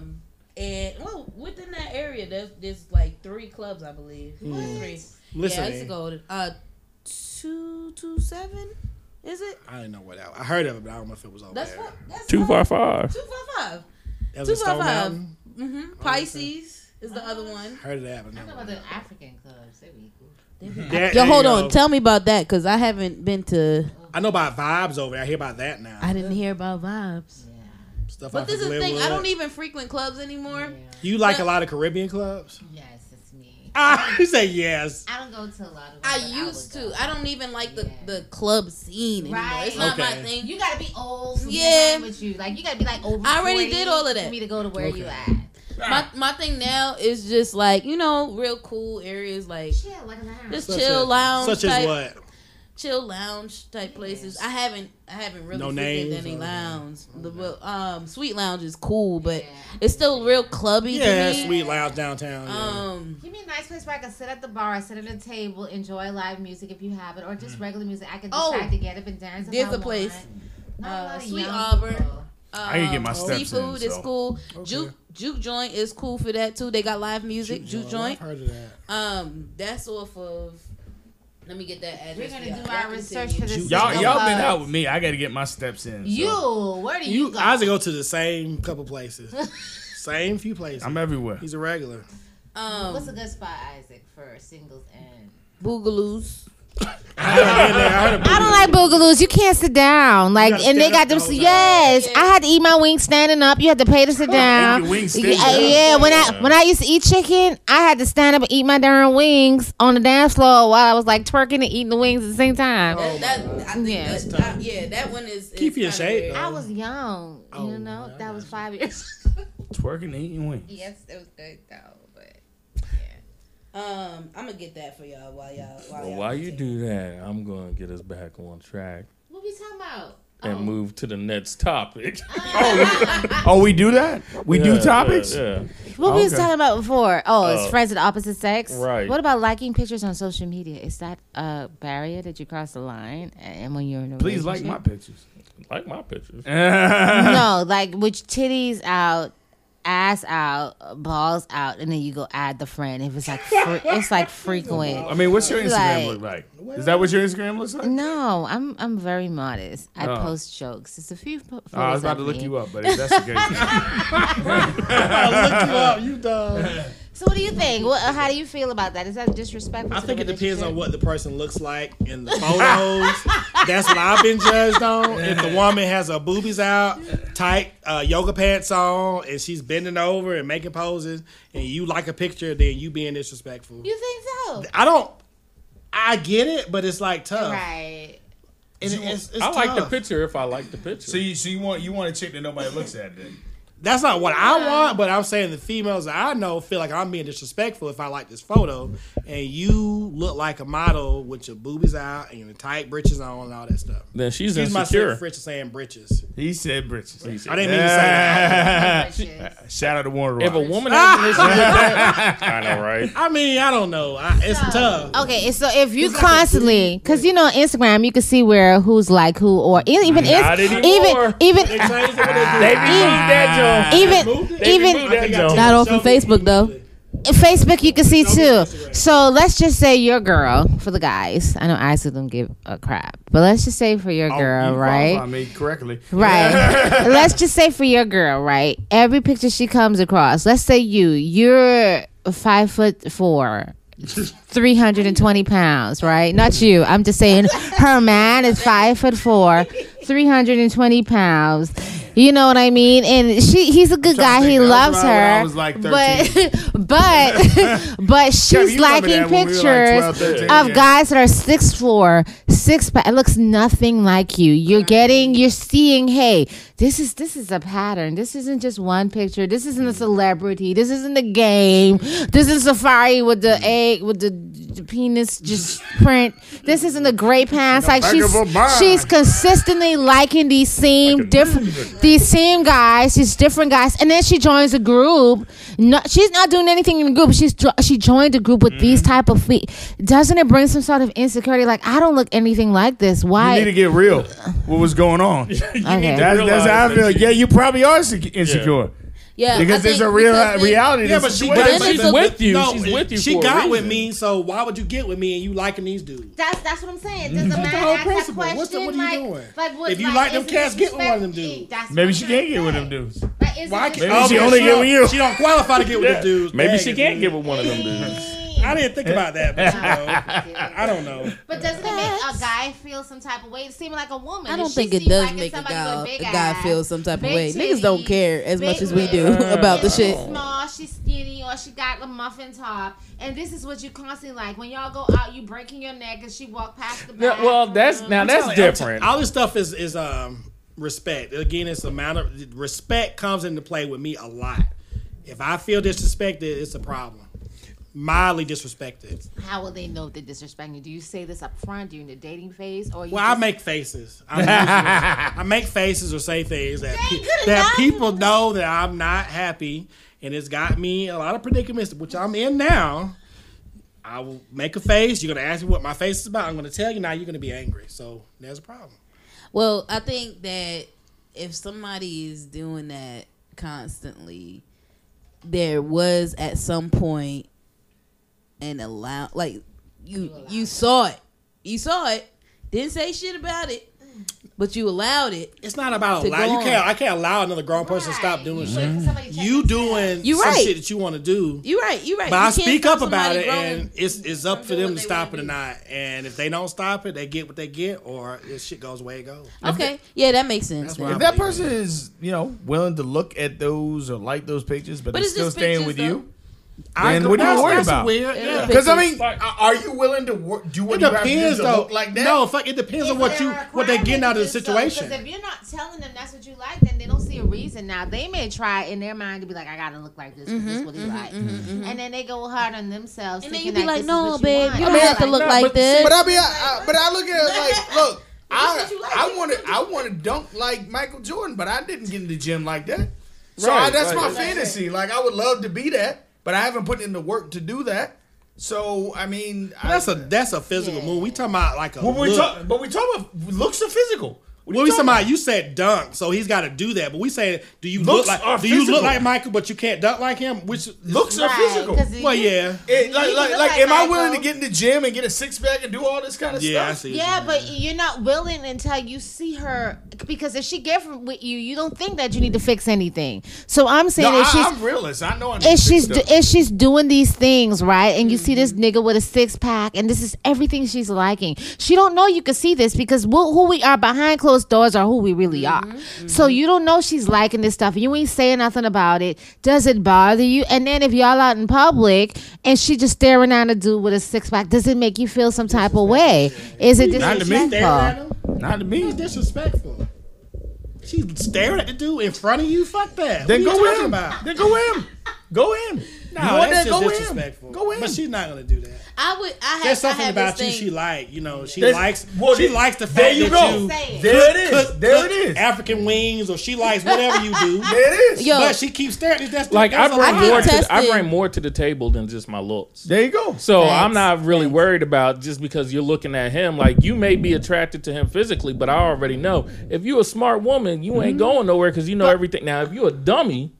And well, within that area, there's like 3 clubs, I believe. Mm. 3. Listen, yeah, I used to go to 227. Is it? I didn't know what that was. I heard of it, but I don't know if it was over there. That's 255. 255. 255. Mm-hmm. Pisces is the other one. Heard of that? But I know about the African clubs. They be cool. Yo, hold on. Tell me about that because I haven't been to. I know about Vibes over there. I hear about that now. I didn't hear about Vibes. Yeah. Stuff but this is the thing. I don't even frequent clubs anymore. Yeah. You like a lot of Caribbean clubs? Yes, it's me. You say yes. I don't go to a lot of them. I used to. I don't even like the club scene anymore. Right. It's not my thing. You got to be old for me to hang with you. Like, you got to be like over 40. I already did all of that. For me to go to where you at. My thing now is just like, you know, real cool areas like. Chill, like a lounge. Just chill lounge. Such as what? Chill lounge type places. I haven't really visited any lounge. The Sweet Lounge is cool, but it's still real clubby. Yeah, to me. Sweet Lounge downtown. Give me a nice place where I can sit at the bar, sit at a table, enjoy live music if you have it, or just regular music. I can decide to get up and dance. There's a place, Sweet Auburn. I can get my steps in. Seafood is cool. Okay. Juke Joint is cool for that too. They got live music. Juke Joint. I've heard of that. That's off of. Let me get that address. We're gonna do our research for this. Y'all been out with me. I gotta get my steps in. So. Where do you go? I have to go to the same couple places, same few places. I'm everywhere. He's a regular. What's a good spot, Isaac, for singles and Boogaloos? I don't like Boogaloos. You can't sit down. Like, and they got them. Yes, I had to eat my wings standing up. You had to pay to sit down. Yeah, when I used to eat chicken, I had to stand up and eat my darn wings on the dance floor while I was like twerking and eating the wings at the same time. That one is keep your shape. I was young, you know. That was 5 years. Twerking and eating wings. Yes, it was good though. I'm gonna get that for y'all while you do that, I'm gonna get us back on track. What we talking about? And move to the next topic. We do that? We do topics? Yeah. What we was talking about before? It's friends of the opposite sex. Right. What about liking pictures on social media? Is that a barrier that you cross the line? And when you're in a relationship? Please like my pictures. Like my pictures. No, like which titties out. Ass out, balls out, and then you go add the friend. If it's like it's like frequent. I mean, what's your Instagram look like? Is that what your Instagram looks like? No, I'm very modest. I post jokes. It's a few. I was about to look you up, but if that's the case, I looked you up. You done. So what do you think? How do you feel about that? Is that disrespectful? I think it depends on what the person looks like in the photos. That's what I've been judged on. If the woman has her boobies out, tight yoga pants on, and she's bending over and making poses, and you like a picture, then you being disrespectful. You think so? I get it, but it's like tough. Right. It's I tough. Like the picture if I like the picture. So you want a chick that nobody looks at then? That's not what I want, but I'm saying the females that I know feel like I'm being disrespectful if I like this photo and you look like a model with your boobies out and your tight britches on and all that stuff. Then she's insecure. Excuse my French for saying britches. He said britches. He said, I didn't mean to say that. Shout out to Warren Roberts. If a woman doesn't listen to that, I know, right? I mean, I don't know. It's tough. Okay, so if you constantly, because you know on Instagram you can see where who's like who or even not anymore. Even they changed that job. Even not off of Facebook though. Facebook you can see too. So let's just say your girl for the guys. I know I see them give a crap, but let's just say for your girl, right? I mean, correctly, right? Let's just say for your girl, right? Every picture she comes across. Let's say you're 5'4", 320 pounds, right? Not you. I'm just saying her man is 5'4", 320 pounds. You know what I mean? And he's a good guy. He loves her. I was like 13. But she's liking pictures of guys that are 6'4", 6 pack. It looks nothing like you. You're seeing, hey, this is a pattern. This isn't just one picture. This isn't a celebrity. This isn't a game. This is Safari with the egg with the penis just print. This isn't a gray pants. Like she's consistently liking these same different. These same guys, these different guys, and then she joins a group. No, she's not doing anything in the group. She joined a group with these type of feet. Doesn't it bring some sort of insecurity? Like, I don't look anything like this. Why? You need to get real. What was going on? That's how I feel. Yeah, you probably are insecure. Yeah, because there's a real reality. Yeah, but she's with you. No, she's with you. She got with me, so why would you get with me and you liking these dudes? That's what I'm saying. Does a man ask that question? What are you doing? Like, if you like them cats, get with one of them dudes. Maybe she can't get with them dudes. Why can't she only get with you? She don't qualify to get with them dudes. Maybe she can't get with one of them dudes. I didn't think about that, but I don't know. But doesn't it make a guy feel some type of way? It seems like a woman. I don't think it does like make a guy feel some type of way. Titty, niggas don't care as much as we do about the shit. She's small, she's skinny, or she got a muffin top. And this is what you constantly like. When y'all go out, you breaking your neck and she walk past the bathroom. Yeah, well, that's different. All this stuff is respect. Again, it's amount of respect comes into play with me a lot. If I feel disrespected, it's a problem. Mildly disrespected. How will they know if they're disrespecting you? Do you say this up front during the dating phase? I make faces. I make faces or say things that people know that I'm not happy, and it's got me a lot of predicaments, which I'm in now. I will make a face. You're going to ask me what my face is about. I'm going to tell you now. You're going to be angry. So there's a problem. Well, I think that if somebody is doing that constantly, there was at some point and allow, like, you saw it. You saw it. Didn't say shit about it. But you allowed it. It's not about allowing. I can't allow another grown person to stop doing shit. You doing some shit that you want to do. You're right. But I speak up about it, and it's up for them to stop it or not. And if they don't stop it, they get what they get, or this shit goes the way it goes. Okay. Yeah, that makes sense. If that person is, willing to look at those or like those pictures, but they're still staying with you. And what do you worry about? Because I mean, are you willing to do what it depends, you have to look like that? No, fuck. It depends on what they're getting out of the situation. Because if you're not telling them that's what you like, then they don't see a reason. Now they may try in their mind to be like, I gotta look like this because this is what he like, and then they go hard on themselves. And then you be like, no, babe, you don't have to look like this. But I look at it like, look, I want to dunk like Michael Jordan, but I didn't get in the gym like that. So that's my fantasy. Like I would love to be that. But I haven't put in the work to do that. So, I mean... That's a physical move. We talking about like a look. But we talking about... Looks are physical. What we talking about? You said dunk, so he's got to do that. But we saying, do you look like Michael, but you can't dunk like him? Which looks are physical. Well, yeah. Am I willing to get in the gym and get a six-pack and do all this kind of stuff? Yeah, but you're not willing until you see her. Because if she gets with you, you don't think that you need to fix anything. So I'm saying I'm realist. I know I need if she's doing these things, right, and you see this nigga with a six-pack, and this is everything she's liking. She don't know you can see this because who we are behind closed doors are who we really are. Mm-hmm. So you don't know she's liking this stuff. You ain't saying nothing about it. Does it bother you? And then if y'all out in public and she just staring at a dude with a six-pack, does it make you feel some type of way? Is it disrespectful? Not to me. It's disrespectful. She's staring at the dude in front of you. Fuck that. Then what go with him. About? Then go in. Go in. No, that's just disrespectful. Go in. But she's not gonna do that. I would. I have. There's something about you she like. You know, she likes. She likes the fact that you. There it is. There it is. African wings, or she likes whatever you do. There it is. But she keeps staring. That's like I bring more to the table than just my looks. There you go. So I'm not really worried about just because you're looking at him. Like you may be attracted to him physically, but I already know if you're a smart woman, you ain't going nowhere because you know everything. Now, if you're a dummy,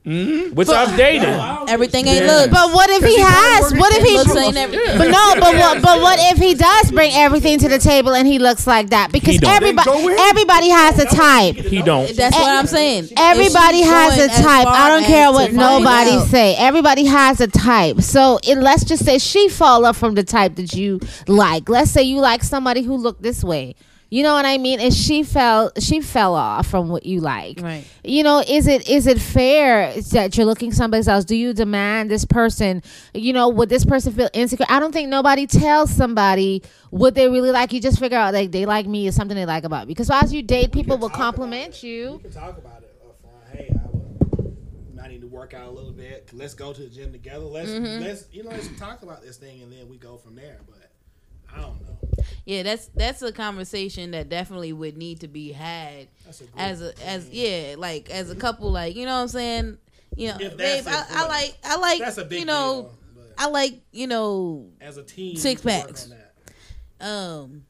which I've dated, everything ain't look. But what if he has? What if he looks ain't everything? But no. But what if he does bring everything to the table and he looks like that? Because everybody has a type. He don't. That's what I'm saying. Everybody has a type. I don't care what nobody say. Everybody has a type. So let's just say she fall up from the type that you like. Let's say you like somebody who looked this way. You know what I mean? And she fell off from what you like. Right. You know, is it fair that you're looking somebody else? Do you demand this person? You know, would this person feel insecure? I don't think nobody tells somebody what they really like. You just figure out like they like me is something they like about me. Because as you date, people will compliment you. You can talk about it. Hey, I need to work out a little bit. Let's go to the gym together. Let's talk about this thing and then we go from there. But I don't know. Yeah, that's a conversation that definitely would need to be had as a couple, like, you know what I'm saying? You know, babe, I like that's a big deal, I like, you know, as a team 6-packs. Would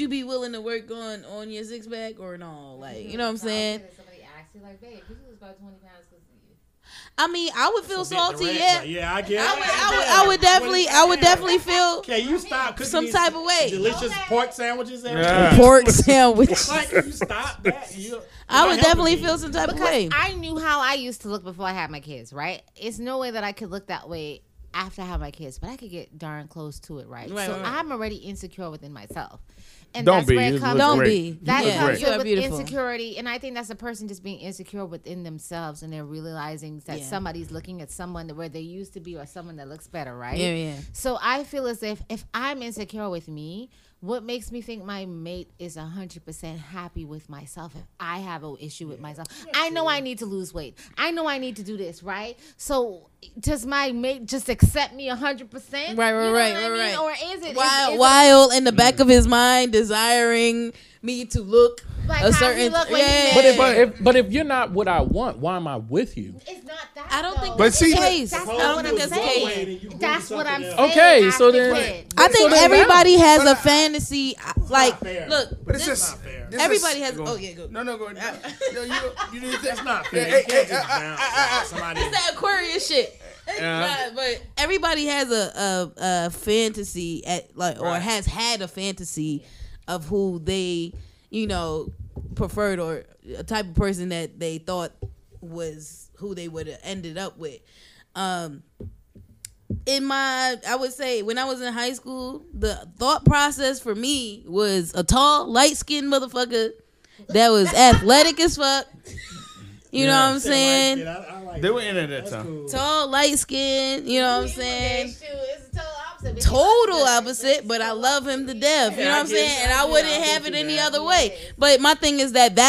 you be willing to work on your 6-pack or no? Like, you know what I'm saying? Somebody asked you like, babe, you lose about 20 pounds. I mean, I would feel salty. Yeah, yeah, I get it. I would definitely feel. Can you stop cooking some type of way? Delicious pork sandwiches. Yeah. Pork sandwiches. Like you stop that. I would definitely feel some type of way. I knew how I used to look before I had my kids. Right? It's no way that I could look that way after I have my kids, but I could get darn close to it. Right? So I'm already insecure within myself. And don't that's be. Where it comes don't be. That comes with insecurity, and I think that's a person just being insecure within themselves, and they're realizing that somebody's looking at someone where they used to be, or someone that looks better, right? Yeah, yeah. So I feel as if I'm insecure with me, what makes me think my mate is 100% happy with myself if I have an issue with myself? I know I need to lose weight. I know I need to do this, right? So does my mate just accept me 100%? Right. Or is it while in the back of his mind desiring me to look like a certain way? Yeah. But if you're not what I want, why am I with you? It's not that. I don't think that's the case. That's not what I'm saying. That's what I'm saying. Okay, so then I think everybody has a fantasy. Like, look, but it's just everybody has. Oh yeah, go. No, go ahead. You didn't. That's not fair. Somebody. It's that Aquarius shit. Yeah. But everybody has a fantasy at like, or has had a fantasy of who they, you know, preferred, or a type of person that they thought was who they would have ended up with. I would say when I was in high school, the thought process for me was a tall, light-skinned motherfucker that was athletic as fuck. You know what I'm saying? They were in at that time. Cool. Tall, light-skinned, you know what I'm saying? Total opposite, but I love him to death. You know what I'm saying? And I wouldn't have it any other way. But my thing is that's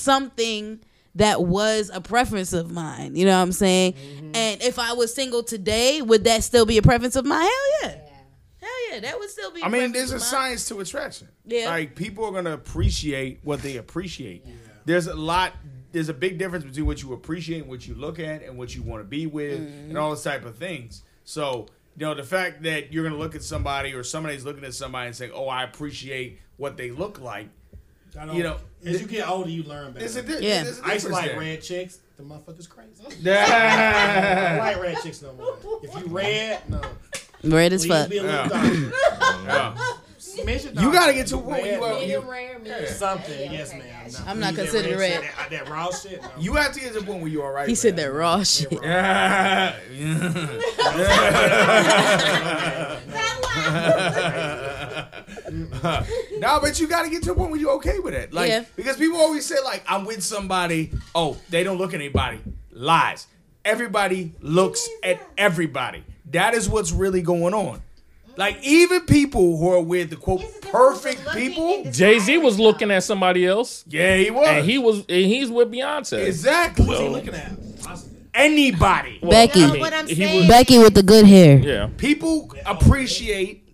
something that was a preference of mine. You know what I'm saying? Mm-hmm. And if I was single today, would that still be a preference of mine? Hell yeah. That would still be. I mean, there's a science to attraction. Yeah. Like, people are gonna appreciate what they appreciate. Yeah. There's a big difference between what you appreciate and what you look at and what you want to be with, and all this type of things. So, you know, the fact that you're going to look at somebody, or somebody's looking at somebody and saying, oh, I appreciate what they look like. You know, as you get older, you learn better. I used to like red chicks. The motherfucker's crazy. I don't like red chicks no more. If you red, no. Red as fuck. You gotta get to a point where you something. Hey, okay. Yes, ma'am. No. I'm not considered red. That raw shit. No. You have to get to a point where you all right. He said that raw shit. No, but you gotta get to a point where you're okay with it. Like, because people always say, like, I'm with somebody. Oh, they don't look at anybody. Lies. Everybody looks at everybody. That is what's really going on. Like, even people who are with the quote perfect people, Jay-Z was looking at somebody else. Yeah, he was. And he's with Beyonce. Exactly. What's he looking at? Anybody. Becky. You know what I'm saying? Becky with the good hair. Yeah. People appreciate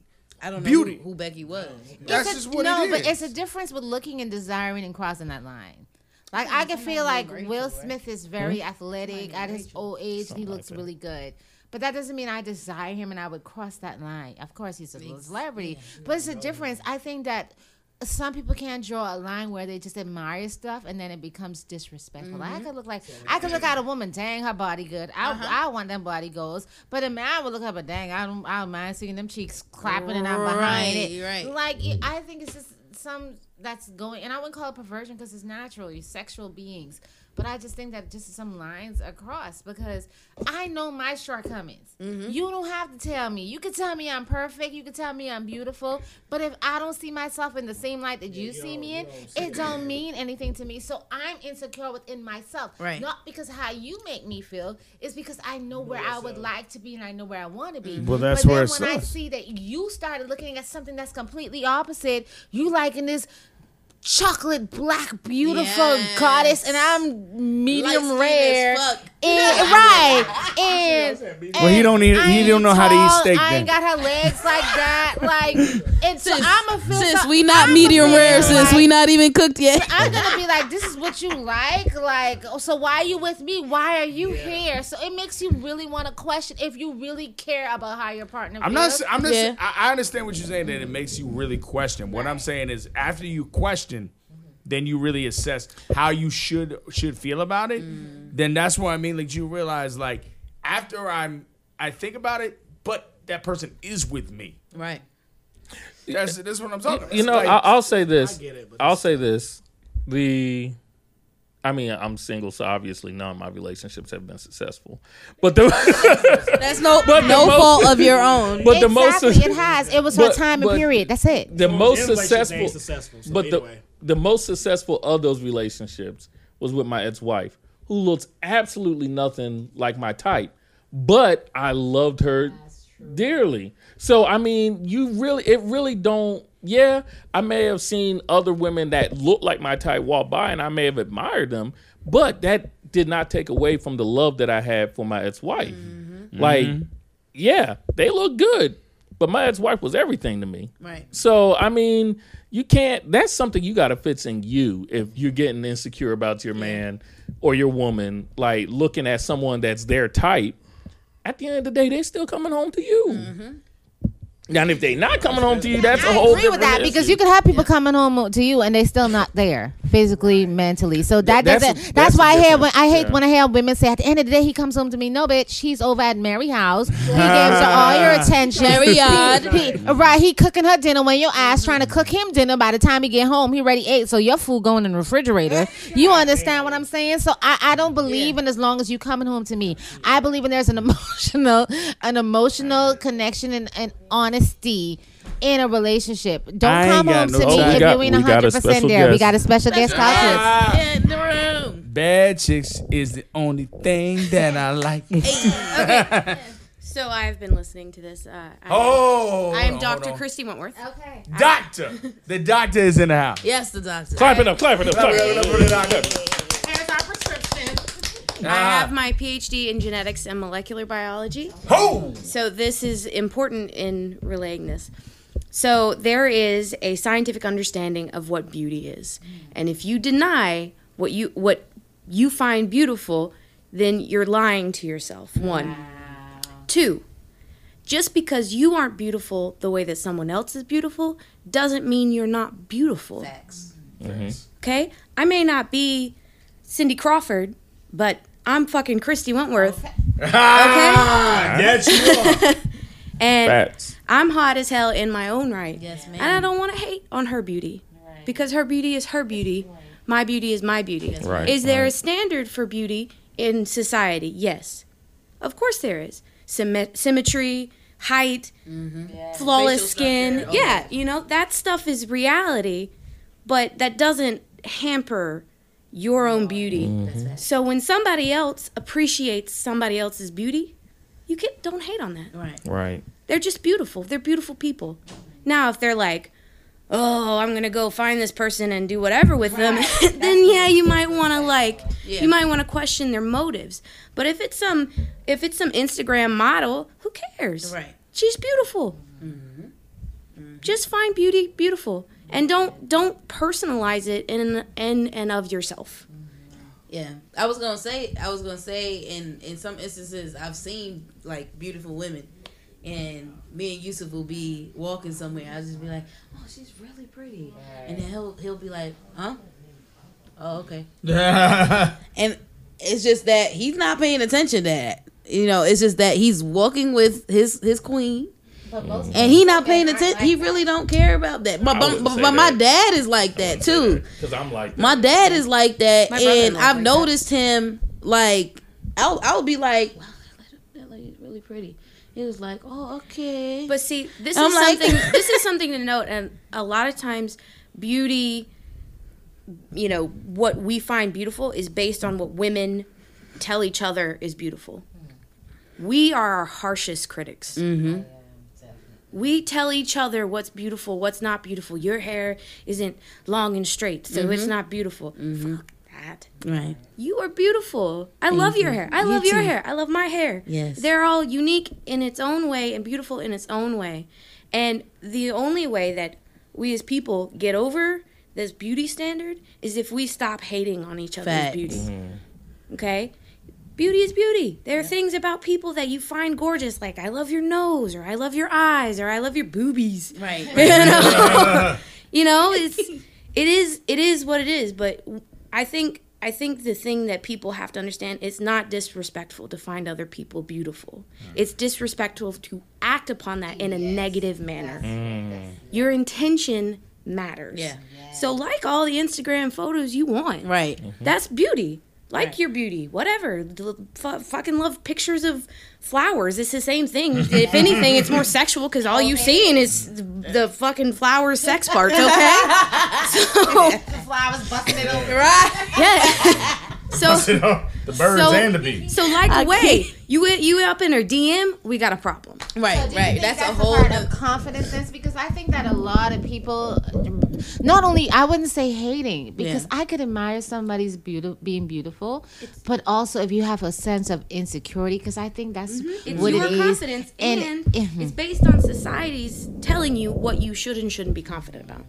beauty. Who Becky was. That's just what it is. No, but it's a difference with looking and desiring and crossing that line. Like, I can feel like Will Smith is very athletic. At his old age, he looks really good. But that doesn't mean I desire him and I would cross that line. Of course, he's a celebrity. But it's a difference. I think that some people can't draw a line where they just admire stuff and then it becomes disrespectful. Mm-hmm. Like, I could look at a woman, dang, her body good. I want them body goals. But a man would look up, but dang, I don't mind seeing them cheeks clapping and I'm behind it. Right. Like, I think it's just some that's going, and I wouldn't call it perversion because it's natural. You're sexual beings. But I just think that just some lines are crossed because I know my shortcomings. Mm-hmm. You don't have to tell me. You can tell me I'm perfect. You can tell me I'm beautiful. But if I don't see myself in the same light that you see me in, it don't mean anything to me. So I'm insecure within myself. Right. Not because how you make me feel. It's because I know where I would like to be and I know where I want to be. Well, that's but where it's when I see that you started looking at something that's completely opposite, you liking this chocolate black beautiful goddess and I'm medium rare and, right and well he don't know how to eat steak then. I ain't got her legs like that like and so I'm a feel since so, we not I'm medium rare since like, we not even cooked yet so I'm gonna be like this is what you like so why are you with me why are you here so it makes you really want to question if you really care about how your partner I'm not I understand what you're saying that it makes you really question what I'm saying is after you question then you really assess how you should feel about it. Then that's what I mean. Like you realize, like after I think about it, but that person is with me. Right. That's what I'm talking about. You know, like, I'll say this. I get it, I'll say this. I'm single, so obviously none of my relationships have been successful. But that's no fault of your own. But exactly, the most it has. It was her time and period. That's it. The most successful. So but anyway. The most successful of those relationships was with my ex-wife, who looks absolutely nothing like my type, but I loved her dearly. So I mean, it really don't. Yeah, I may have seen other women that looked like my type walk by and I may have admired them, but that did not take away from the love that I had for my ex-wife. Mm-hmm. Like, yeah, they look good, but my ex-wife was everything to me. Right. So, I mean, you can't, that's something you got to fix in you if you're getting insecure about your man or your woman, like looking at someone that's their type. At the end of the day, they're still coming home to you. Mm-hmm. Now, and if they not coming home to you, that's a whole different issue. I agree with that because you can have people coming home to you and they still not there physically, mentally. So that's why I hate when I hear women say at the end of the day he comes home to me. No, bitch, he's over at Mary's house. He gives her all your attention. He cooking her dinner when your ass trying to cook him dinner. By the time he get home, he already ate. So your food going in the refrigerator. You understand what I'm saying? So I don't believe in as long as you coming home to me. I believe in there's an emotional connection and honest. In a relationship, don't come home to me if you ain't 100% there. We got a special guest in the room. Bad chicks is the only thing that I like. Okay. So I've been listening to this. I am Dr. Christy Wentworth. Okay. Doctor. The doctor is in the house. Yes, the doctor. Clap it up for the doctor. Here's our prescription. I have my PhD in genetics and molecular biology. Oh! So this is important in relaying this. So there is a scientific understanding of what beauty is. And if you deny what you find beautiful, then you're lying to yourself. One. Wow. Two, just because you aren't beautiful the way that someone else is beautiful doesn't mean you're not beautiful. Facts. Mm-hmm. Okay? I may not be Cindy Crawford, but I'm fucking Christy Wentworth. Okay? Yes, you are. And facts. I'm hot as hell in my own right. Yes, ma'am. And I don't want to hate on her beauty. Right. Because her beauty is her beauty. My beauty is my beauty. Yes, right. Is there a standard for beauty in society? Yes. Of course there is. Symmetry, height, flawless skin. Oh. Yeah, you know, that stuff is reality. But that doesn't hamper your own beauty. So when somebody else appreciates somebody else's beauty, you can't, don't hate on that. Right. Right. They're just beautiful. They're beautiful people. Now, if they're like, oh, I'm going to go find this person and do whatever with them, then yeah, you might want to like, you might want to question their motives. But if it's some Instagram model, who cares? Right. She's beautiful. Mm-hmm. Mm-hmm. Just find beauty beautiful. And don't personalize it in and of yourself. Yeah, I was gonna say in some instances I've seen like beautiful women, and me and Yusuf will be walking somewhere. I'll just be like, oh, she's really pretty, and then he'll be like, huh? Oh, okay. And it's just that he's not paying attention to that. You know, it's just that he's walking with his queen. And he not paying attention. He really don't care about that. But my dad is like that too. Because I'm like that. My dad is like that, and I've noticed him. Like I'll be like, wow, that lady's really pretty. He was like, oh, okay. But see, this is something. This is something to note. And a lot of times, beauty, you know, what we find beautiful is based on what women tell each other is beautiful. We are our harshest critics. Mm-hmm. We tell each other what's beautiful, what's not beautiful. Your hair isn't long and straight, so mm-hmm. it's not beautiful. Mm-hmm. Fuck that. Right. You are beautiful. I Thank love your you. Hair. I you love too. Your hair. I love my hair. Yes. They're all unique in its own way and beautiful in its own way. And the only way that we as people get over this beauty standard is if we stop hating on each other's Facts. Beauty. Mm-hmm. Okay? Beauty is beauty. There are things about people that you find gorgeous, like I love your nose, or I love your eyes, or I love your boobies. Right. You know, you know, it is what it is. But I think the thing that people have to understand, it's not disrespectful to find other people beautiful. Mm. It's disrespectful to act upon that in a negative manner. Mm. Your intention matters. Yeah. Yes. So like all the Instagram photos you want. Right. Mm-hmm. That's beauty. Like right. your beauty, whatever. Fucking love pictures of flowers. It's the same thing. If anything, it's more sexual because all you're seeing is the fucking flower sex parts, okay? So, the flowers busting it open. Right? Yeah. So, the birds and the bees. So, like, wait, you up in her DM, we got a problem. Right, so right. That's a whole part of confidence, because I think that a lot of people, not only, I wouldn't say hating, because I could admire somebody's being beautiful, but also if you have a sense of insecurity, because I think that's mm-hmm. what it is. It's your confidence, and mm-hmm. it's based on society's telling you what you should and shouldn't be confident about.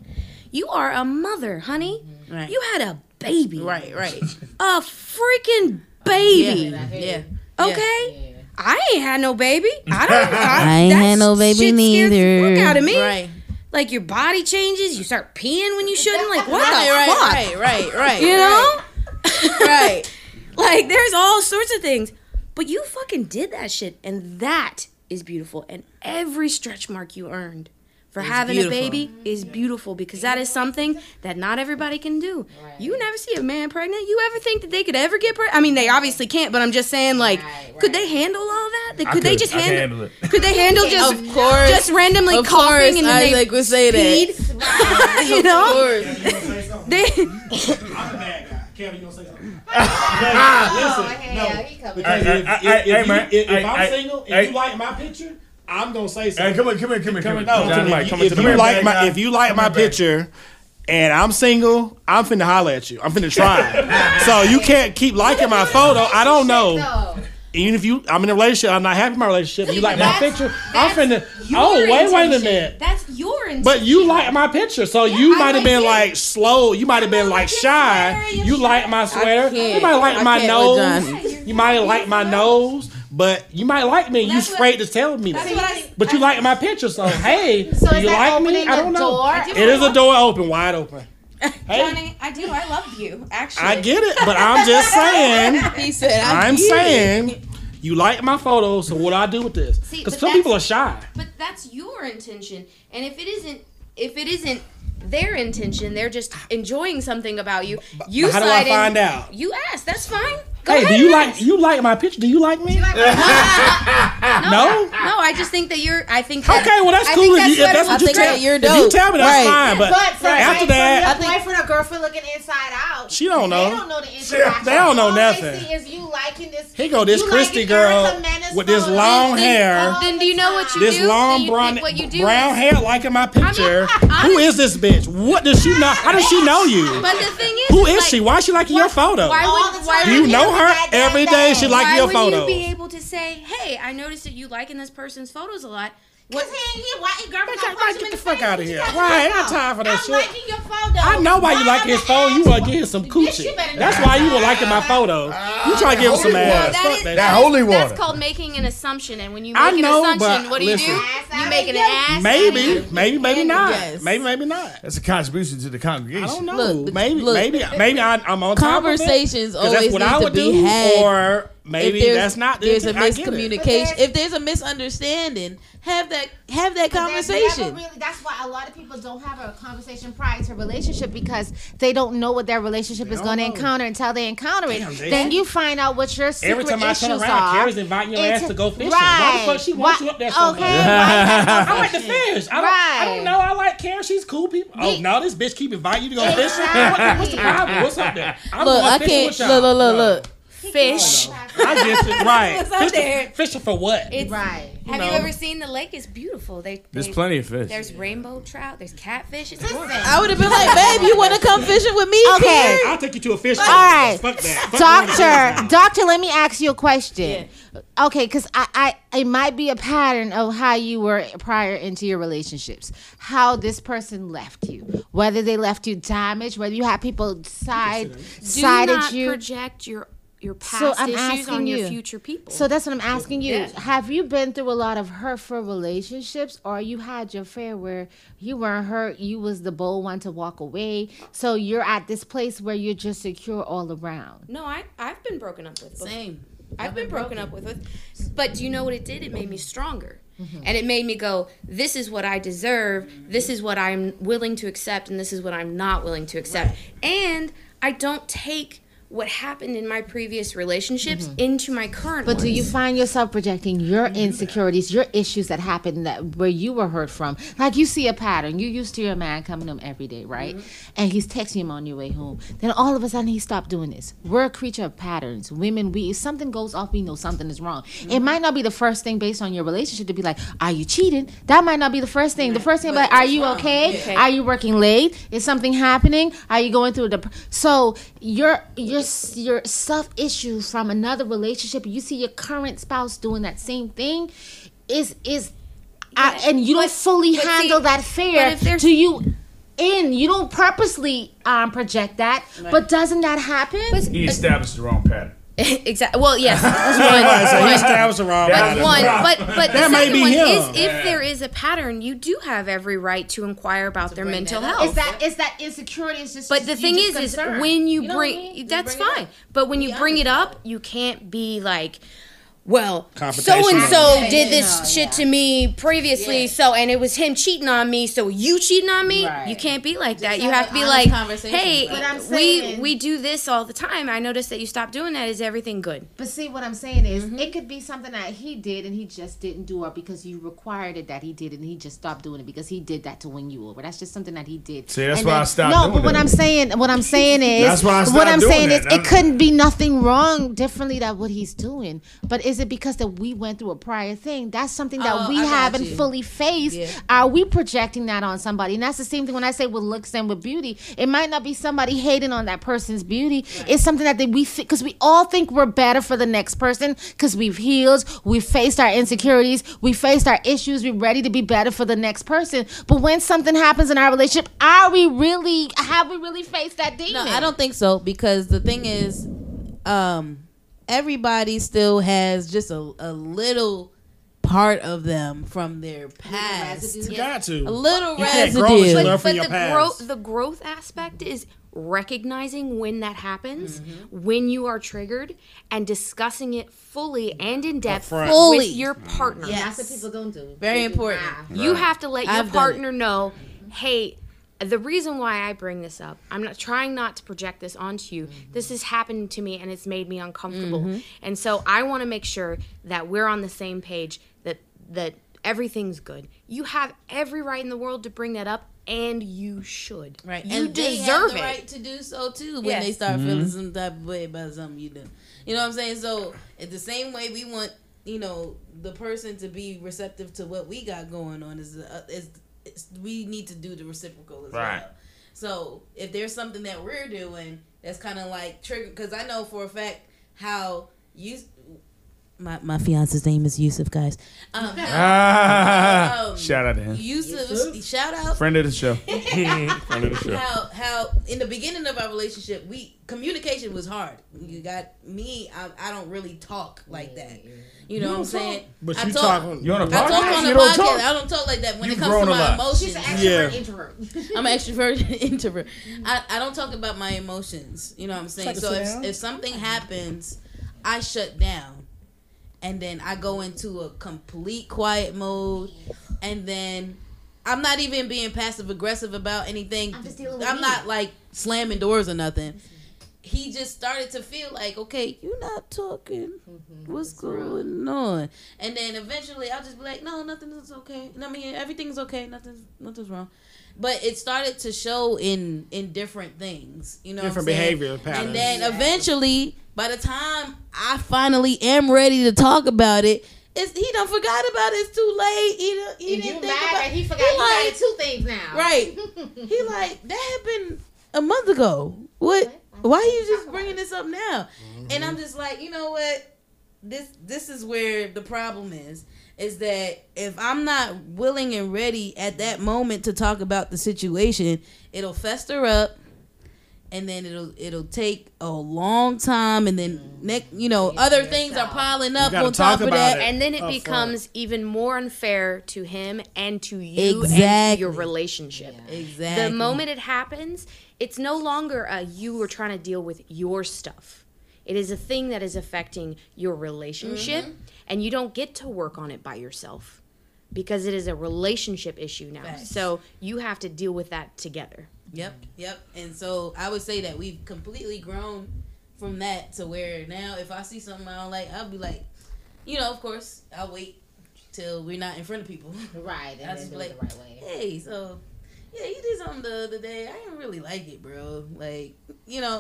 You are a mother, honey. Right. You had a baby. Right, right. A freaking baby. Yeah. Okay? Yeah. I ain't had no baby. I ain't had no baby neither. Look out of me. Right. Like your body changes, you start peeing when you shouldn't. Like what the fuck? Right. You know? Right. Like there's all sorts of things. But you fucking did that shit, and that is beautiful. And every stretch mark you earned for having a baby is beautiful, because that is something that not everybody can do. Right. You never see a man pregnant. You ever think that they could ever get pregnant? I mean, they obviously can't, but I'm just saying, like, right. could they handle all that? Could they handle it? Could they handle just randomly coughing and then they would say that? You know? I'm a bad guy. Kevin, you gonna say something? Listen, if I'm single and you like my picture, I'm gonna say something. Hey, come here. If you like my picture and I'm single, I'm finna holler at you. I'm finna try. So you can't keep liking my photo. I don't know. No. Even if I'm in a relationship, I'm not happy in my relationship. You like my picture, I'm finna. Wait a minute. That's your intention. But you like my picture, so you might have been like slow. You might have been like shy. You like my sweater. You might like my nose. You might like my nose. But you might like me. You afraid to tell me that. But you like my picture, so hey, so you like me? I don't know. It is a door open, wide open. Hey. Johnny, I love you, actually. I get it, but I'm just saying. He said, I'm saying, you like my photo, so what do I do with this? Because some people are shy. But that's your intention. And if it isn't their intention, they're just enjoying something about you. How do I find out? You ask. That's fine. Hey, ahead. do you like my picture? Do you like me? No, I just think that you're. I think. That, okay, well that's cool. If you tell me, that's fine. But after that, boyfriend or girlfriend looking inside out. She don't know. They don't know the inside out. They don't know nothing. Is you liking this? Here go this Christy girl with this long hair. Then do you know what you do? This long brown hair, liking my picture. Who is this bitch? What does she know? How does she know you? But the thing is, who is she? Why is she liking your photo? Do you know her every day? She likes your photo. Why would you be able to say, "Hey, I noticed that you liking this person's photos a lot"? What? Get the fuck out of here! Why? Ain't got time for that shit. I'm liking your photo. I know why you like his phone. You want to give him some coochie. That's why you were liking my photo. You try to give him some ass. That holy water. That's called making an assumption. And when you make an assumption, what do you do? You make an ass. Maybe not. Maybe not. That's a contribution to the congregation. I don't know. Maybe I'm on top of it. Conversations always need to be had. Or maybe that's not. There's a miscommunication. If there's a misunderstanding, have that conversation. That's why a lot of people don't have a conversation prior to a relationship, because they don't know what their relationship is going to encounter until they encounter it. Damn, then you find out what your secret issues are. Every time I turn around, Carrie's inviting your ass to go fishing. Right. Why the fuck she wants you up there? Okay. I like to fish. I don't know. I like Carrie. She's cool people. Oh no, this bitch keep inviting you to go fishing. What's the problem? What's up there? Look. Fish. I get it. Right. Fishing for what? It's, right. Have you ever seen the lake? It's beautiful. There's plenty of fish. There's rainbow trout. There's catfish. It's I would have been like, babe, you want to come fishing with me? Okay. I'll take you to a fish. All right. Fuck that. Doctor, let me ask you a question. Yeah. Okay, because it might be a pattern of how you were prior into your relationships. How this person left you. Whether they left you damaged. Whether you had people sided you. Do not project your past issues on your future people. So that's what I'm asking you. Yeah. Have you been through a lot of hurtful relationships, or you had your fair where you weren't hurt, you was the bold one to walk away, so you're at this place where you're just secure all around? No, I've been broken up with. Before. Same. I've been broken up with. But do you know what it did? It made me stronger. Mm-hmm. And it made me go, this is what I deserve, this is what I'm willing to accept, and this is what I'm not willing to accept. Right. And I don't take what happened in my previous relationships into my current ones. But do you find yourself projecting your insecurities, your issues that happened where you were hurt from? Like, you see a pattern. You're used to your man coming home every day, right? Mm-hmm. And he's texting him on your way home. Then all of a sudden he stopped doing this. We're a creature of patterns. Women, if something goes off, we know something is wrong. Mm-hmm. It might not be the first thing based on your relationship to be like, are you cheating? That might not be the first thing. Right. The first thing, but like, are you okay? Are you working late? Is something happening? Are you going through so your self issues from another relationship, you see your current spouse doing that same thing, and you don't fully handle that fair to you. You don't purposely project that, right. But doesn't that happen? He established the wrong pattern. Exactly. Well, yes. But the second one is, if there is a pattern, you do have every right to inquire about their mental health. Is that insecurity? Is just. But the thing is when you bring that's fine. But when you bring it up, you can't be like, well, so-and-so did this shit to me previously, and it was him cheating on me, so you cheating on me? Right. You can't be like that. You have to be like, hey, we do this all the time. I noticed that you stopped doing that. Is everything good? But see, what I'm saying is, it could be something that he did and he just didn't do, or because you required it that he did and he just stopped doing it because he did that to win you over. That's just something that he did. See, that's why I stopped doing it. No, but what I'm saying is, it couldn't be nothing wrong differently than what he's doing. But is it because that we went through a prior thing? That's something that we haven't fully faced. Yeah. Are we projecting that on somebody? And that's the same thing when I say with looks and with beauty. It might not be somebody hating on that person's beauty. Right. It's something that we think, because we all think we're better for the next person because we've healed, we've faced our insecurities, we faced our issues, we're ready to be better for the next person. But when something happens in our relationship, have we really faced that demon? No, I don't think so, because the thing is, everybody still has just a little part of them from their past. You got to. A little residue. But the growth aspect is recognizing when that happens, when you are triggered, and discussing it fully and in depth with your partner. Yes. That's what people don't do. Very important. Wow. Right. You have to let your partner know, hey, the reason why I bring this up, I'm not trying not to project this onto you. Mm-hmm. This has happened to me and it's made me uncomfortable. Mm-hmm. And so I want to make sure that we're on the same page, that everything's good. You have every right in the world to bring that up, and you should. Right. You and deserve they have the it. Right to do so too when yes. they start mm-hmm. feeling some type of way about something you do. You know what I'm saying? So it's the same way we want, you know, the person to be receptive to what we got going on is we need to do the reciprocal as right. well. So if there's something that we're doing that's kind of like triggered, because I know for a fact how you. My fiance's name is Yusuf, guys. Shout out to him. Yusuf, shout out. Friend of the show. Friend of the show. How in the beginning of our relationship, communication was hard. You got me. I don't really talk like that. You know what I'm saying? But you talk on the podcast. I don't talk like that when it comes to my emotions. She's an extrovert introvert. I'm an extrovert introvert. I don't talk about my emotions. You know what I'm saying? So if something happens, I shut down. And then I go into a complete quiet mode. And then I'm not even being passive aggressive about anything. I'm not like slamming doors or nothing. He just started to feel like, okay, you're not talking. Mm-hmm. What's going on? And then eventually I'll just be like, no, nothing's okay. I mean, everything's okay. Nothing's wrong. But it started to show in different things. You know different behavioral patterns. And then eventually, by the time I finally am ready to talk about it, he done forgot about it. It's too late. He and didn't you think mad about, that he forgot he like, two things now. Right. He like, that happened a month ago. What? Why are you just bringing this up now? Mm-hmm. And I'm just like, you know what? This is where the problem is that if I'm not willing and ready at that moment to talk about the situation, it'll fester up. And then it'll take a long time, and then other things are piling up on top of that, and then it becomes even more unfair to him and to you and your relationship. Yeah. Exactly. The moment it happens, it's no longer you are trying to deal with your stuff. It is a thing that is affecting your relationship, mm-hmm. and you don't get to work on it by yourself because it is a relationship issue now. Facts. So you have to deal with that together. Yep. And so I would say that we've completely grown from that to where now if I see something I don't like, I'll be like, of course, I'll wait till we're not in front of people. Right. And I'll just be like, the right way. Hey, so, yeah, you did something the other day. I didn't really like it, bro. Like,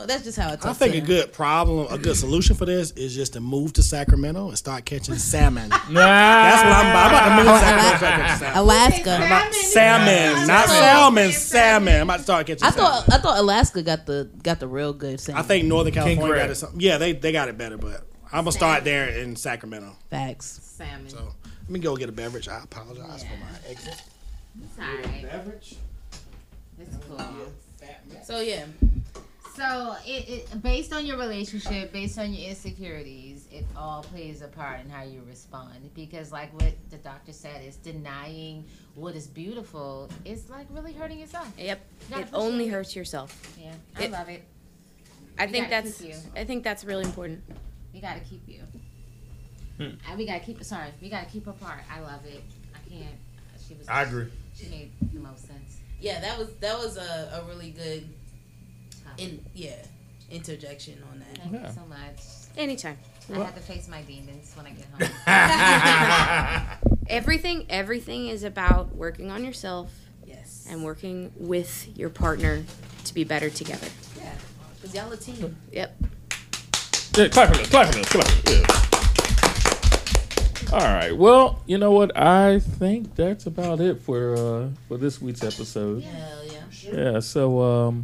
that's just how it talks. I think a good solution for this is just to move to Sacramento and start catching salmon. That's what I'm about to move to Sacramento. Alaska. Salmon. Not salmon. Salmon. I'm about to start catching salmon. I thought Alaska got the real good salmon. I think Northern California got it something. Yeah, they got it better, but I'm going to start there in Sacramento. Facts. Salmon. So let me go get a beverage. I apologize for my exit. It's all right. Beverage. It's cool. So yeah. So it based on your relationship, based on your insecurities, it all plays a part in how you respond. Because like what the doctor said, is denying what is beautiful is like really hurting yourself. Yep. It only hurts yourself. Yeah. I love it. I think that's really important. We gotta keep you. We gotta keep apart. I love it. I can't. I agree. She made the most sense. Yeah, that was a really good interjection on that. Thank you so much. Anytime. I have to face my demons when I get home. Everything is about working on yourself. Yes. And working with your partner to be better together. Yeah. Because y'all a team. Yep. Yeah, clap for this. Come on. Yeah. All right. Well, you know what? I think that's about it for this week's episode. Hell yeah. Yeah. So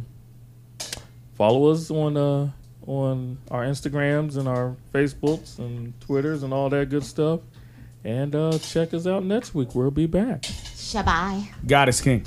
follow us on our Instagrams and our Facebooks and Twitters and all that good stuff, and check us out next week. We'll be back. Shabai. God is King.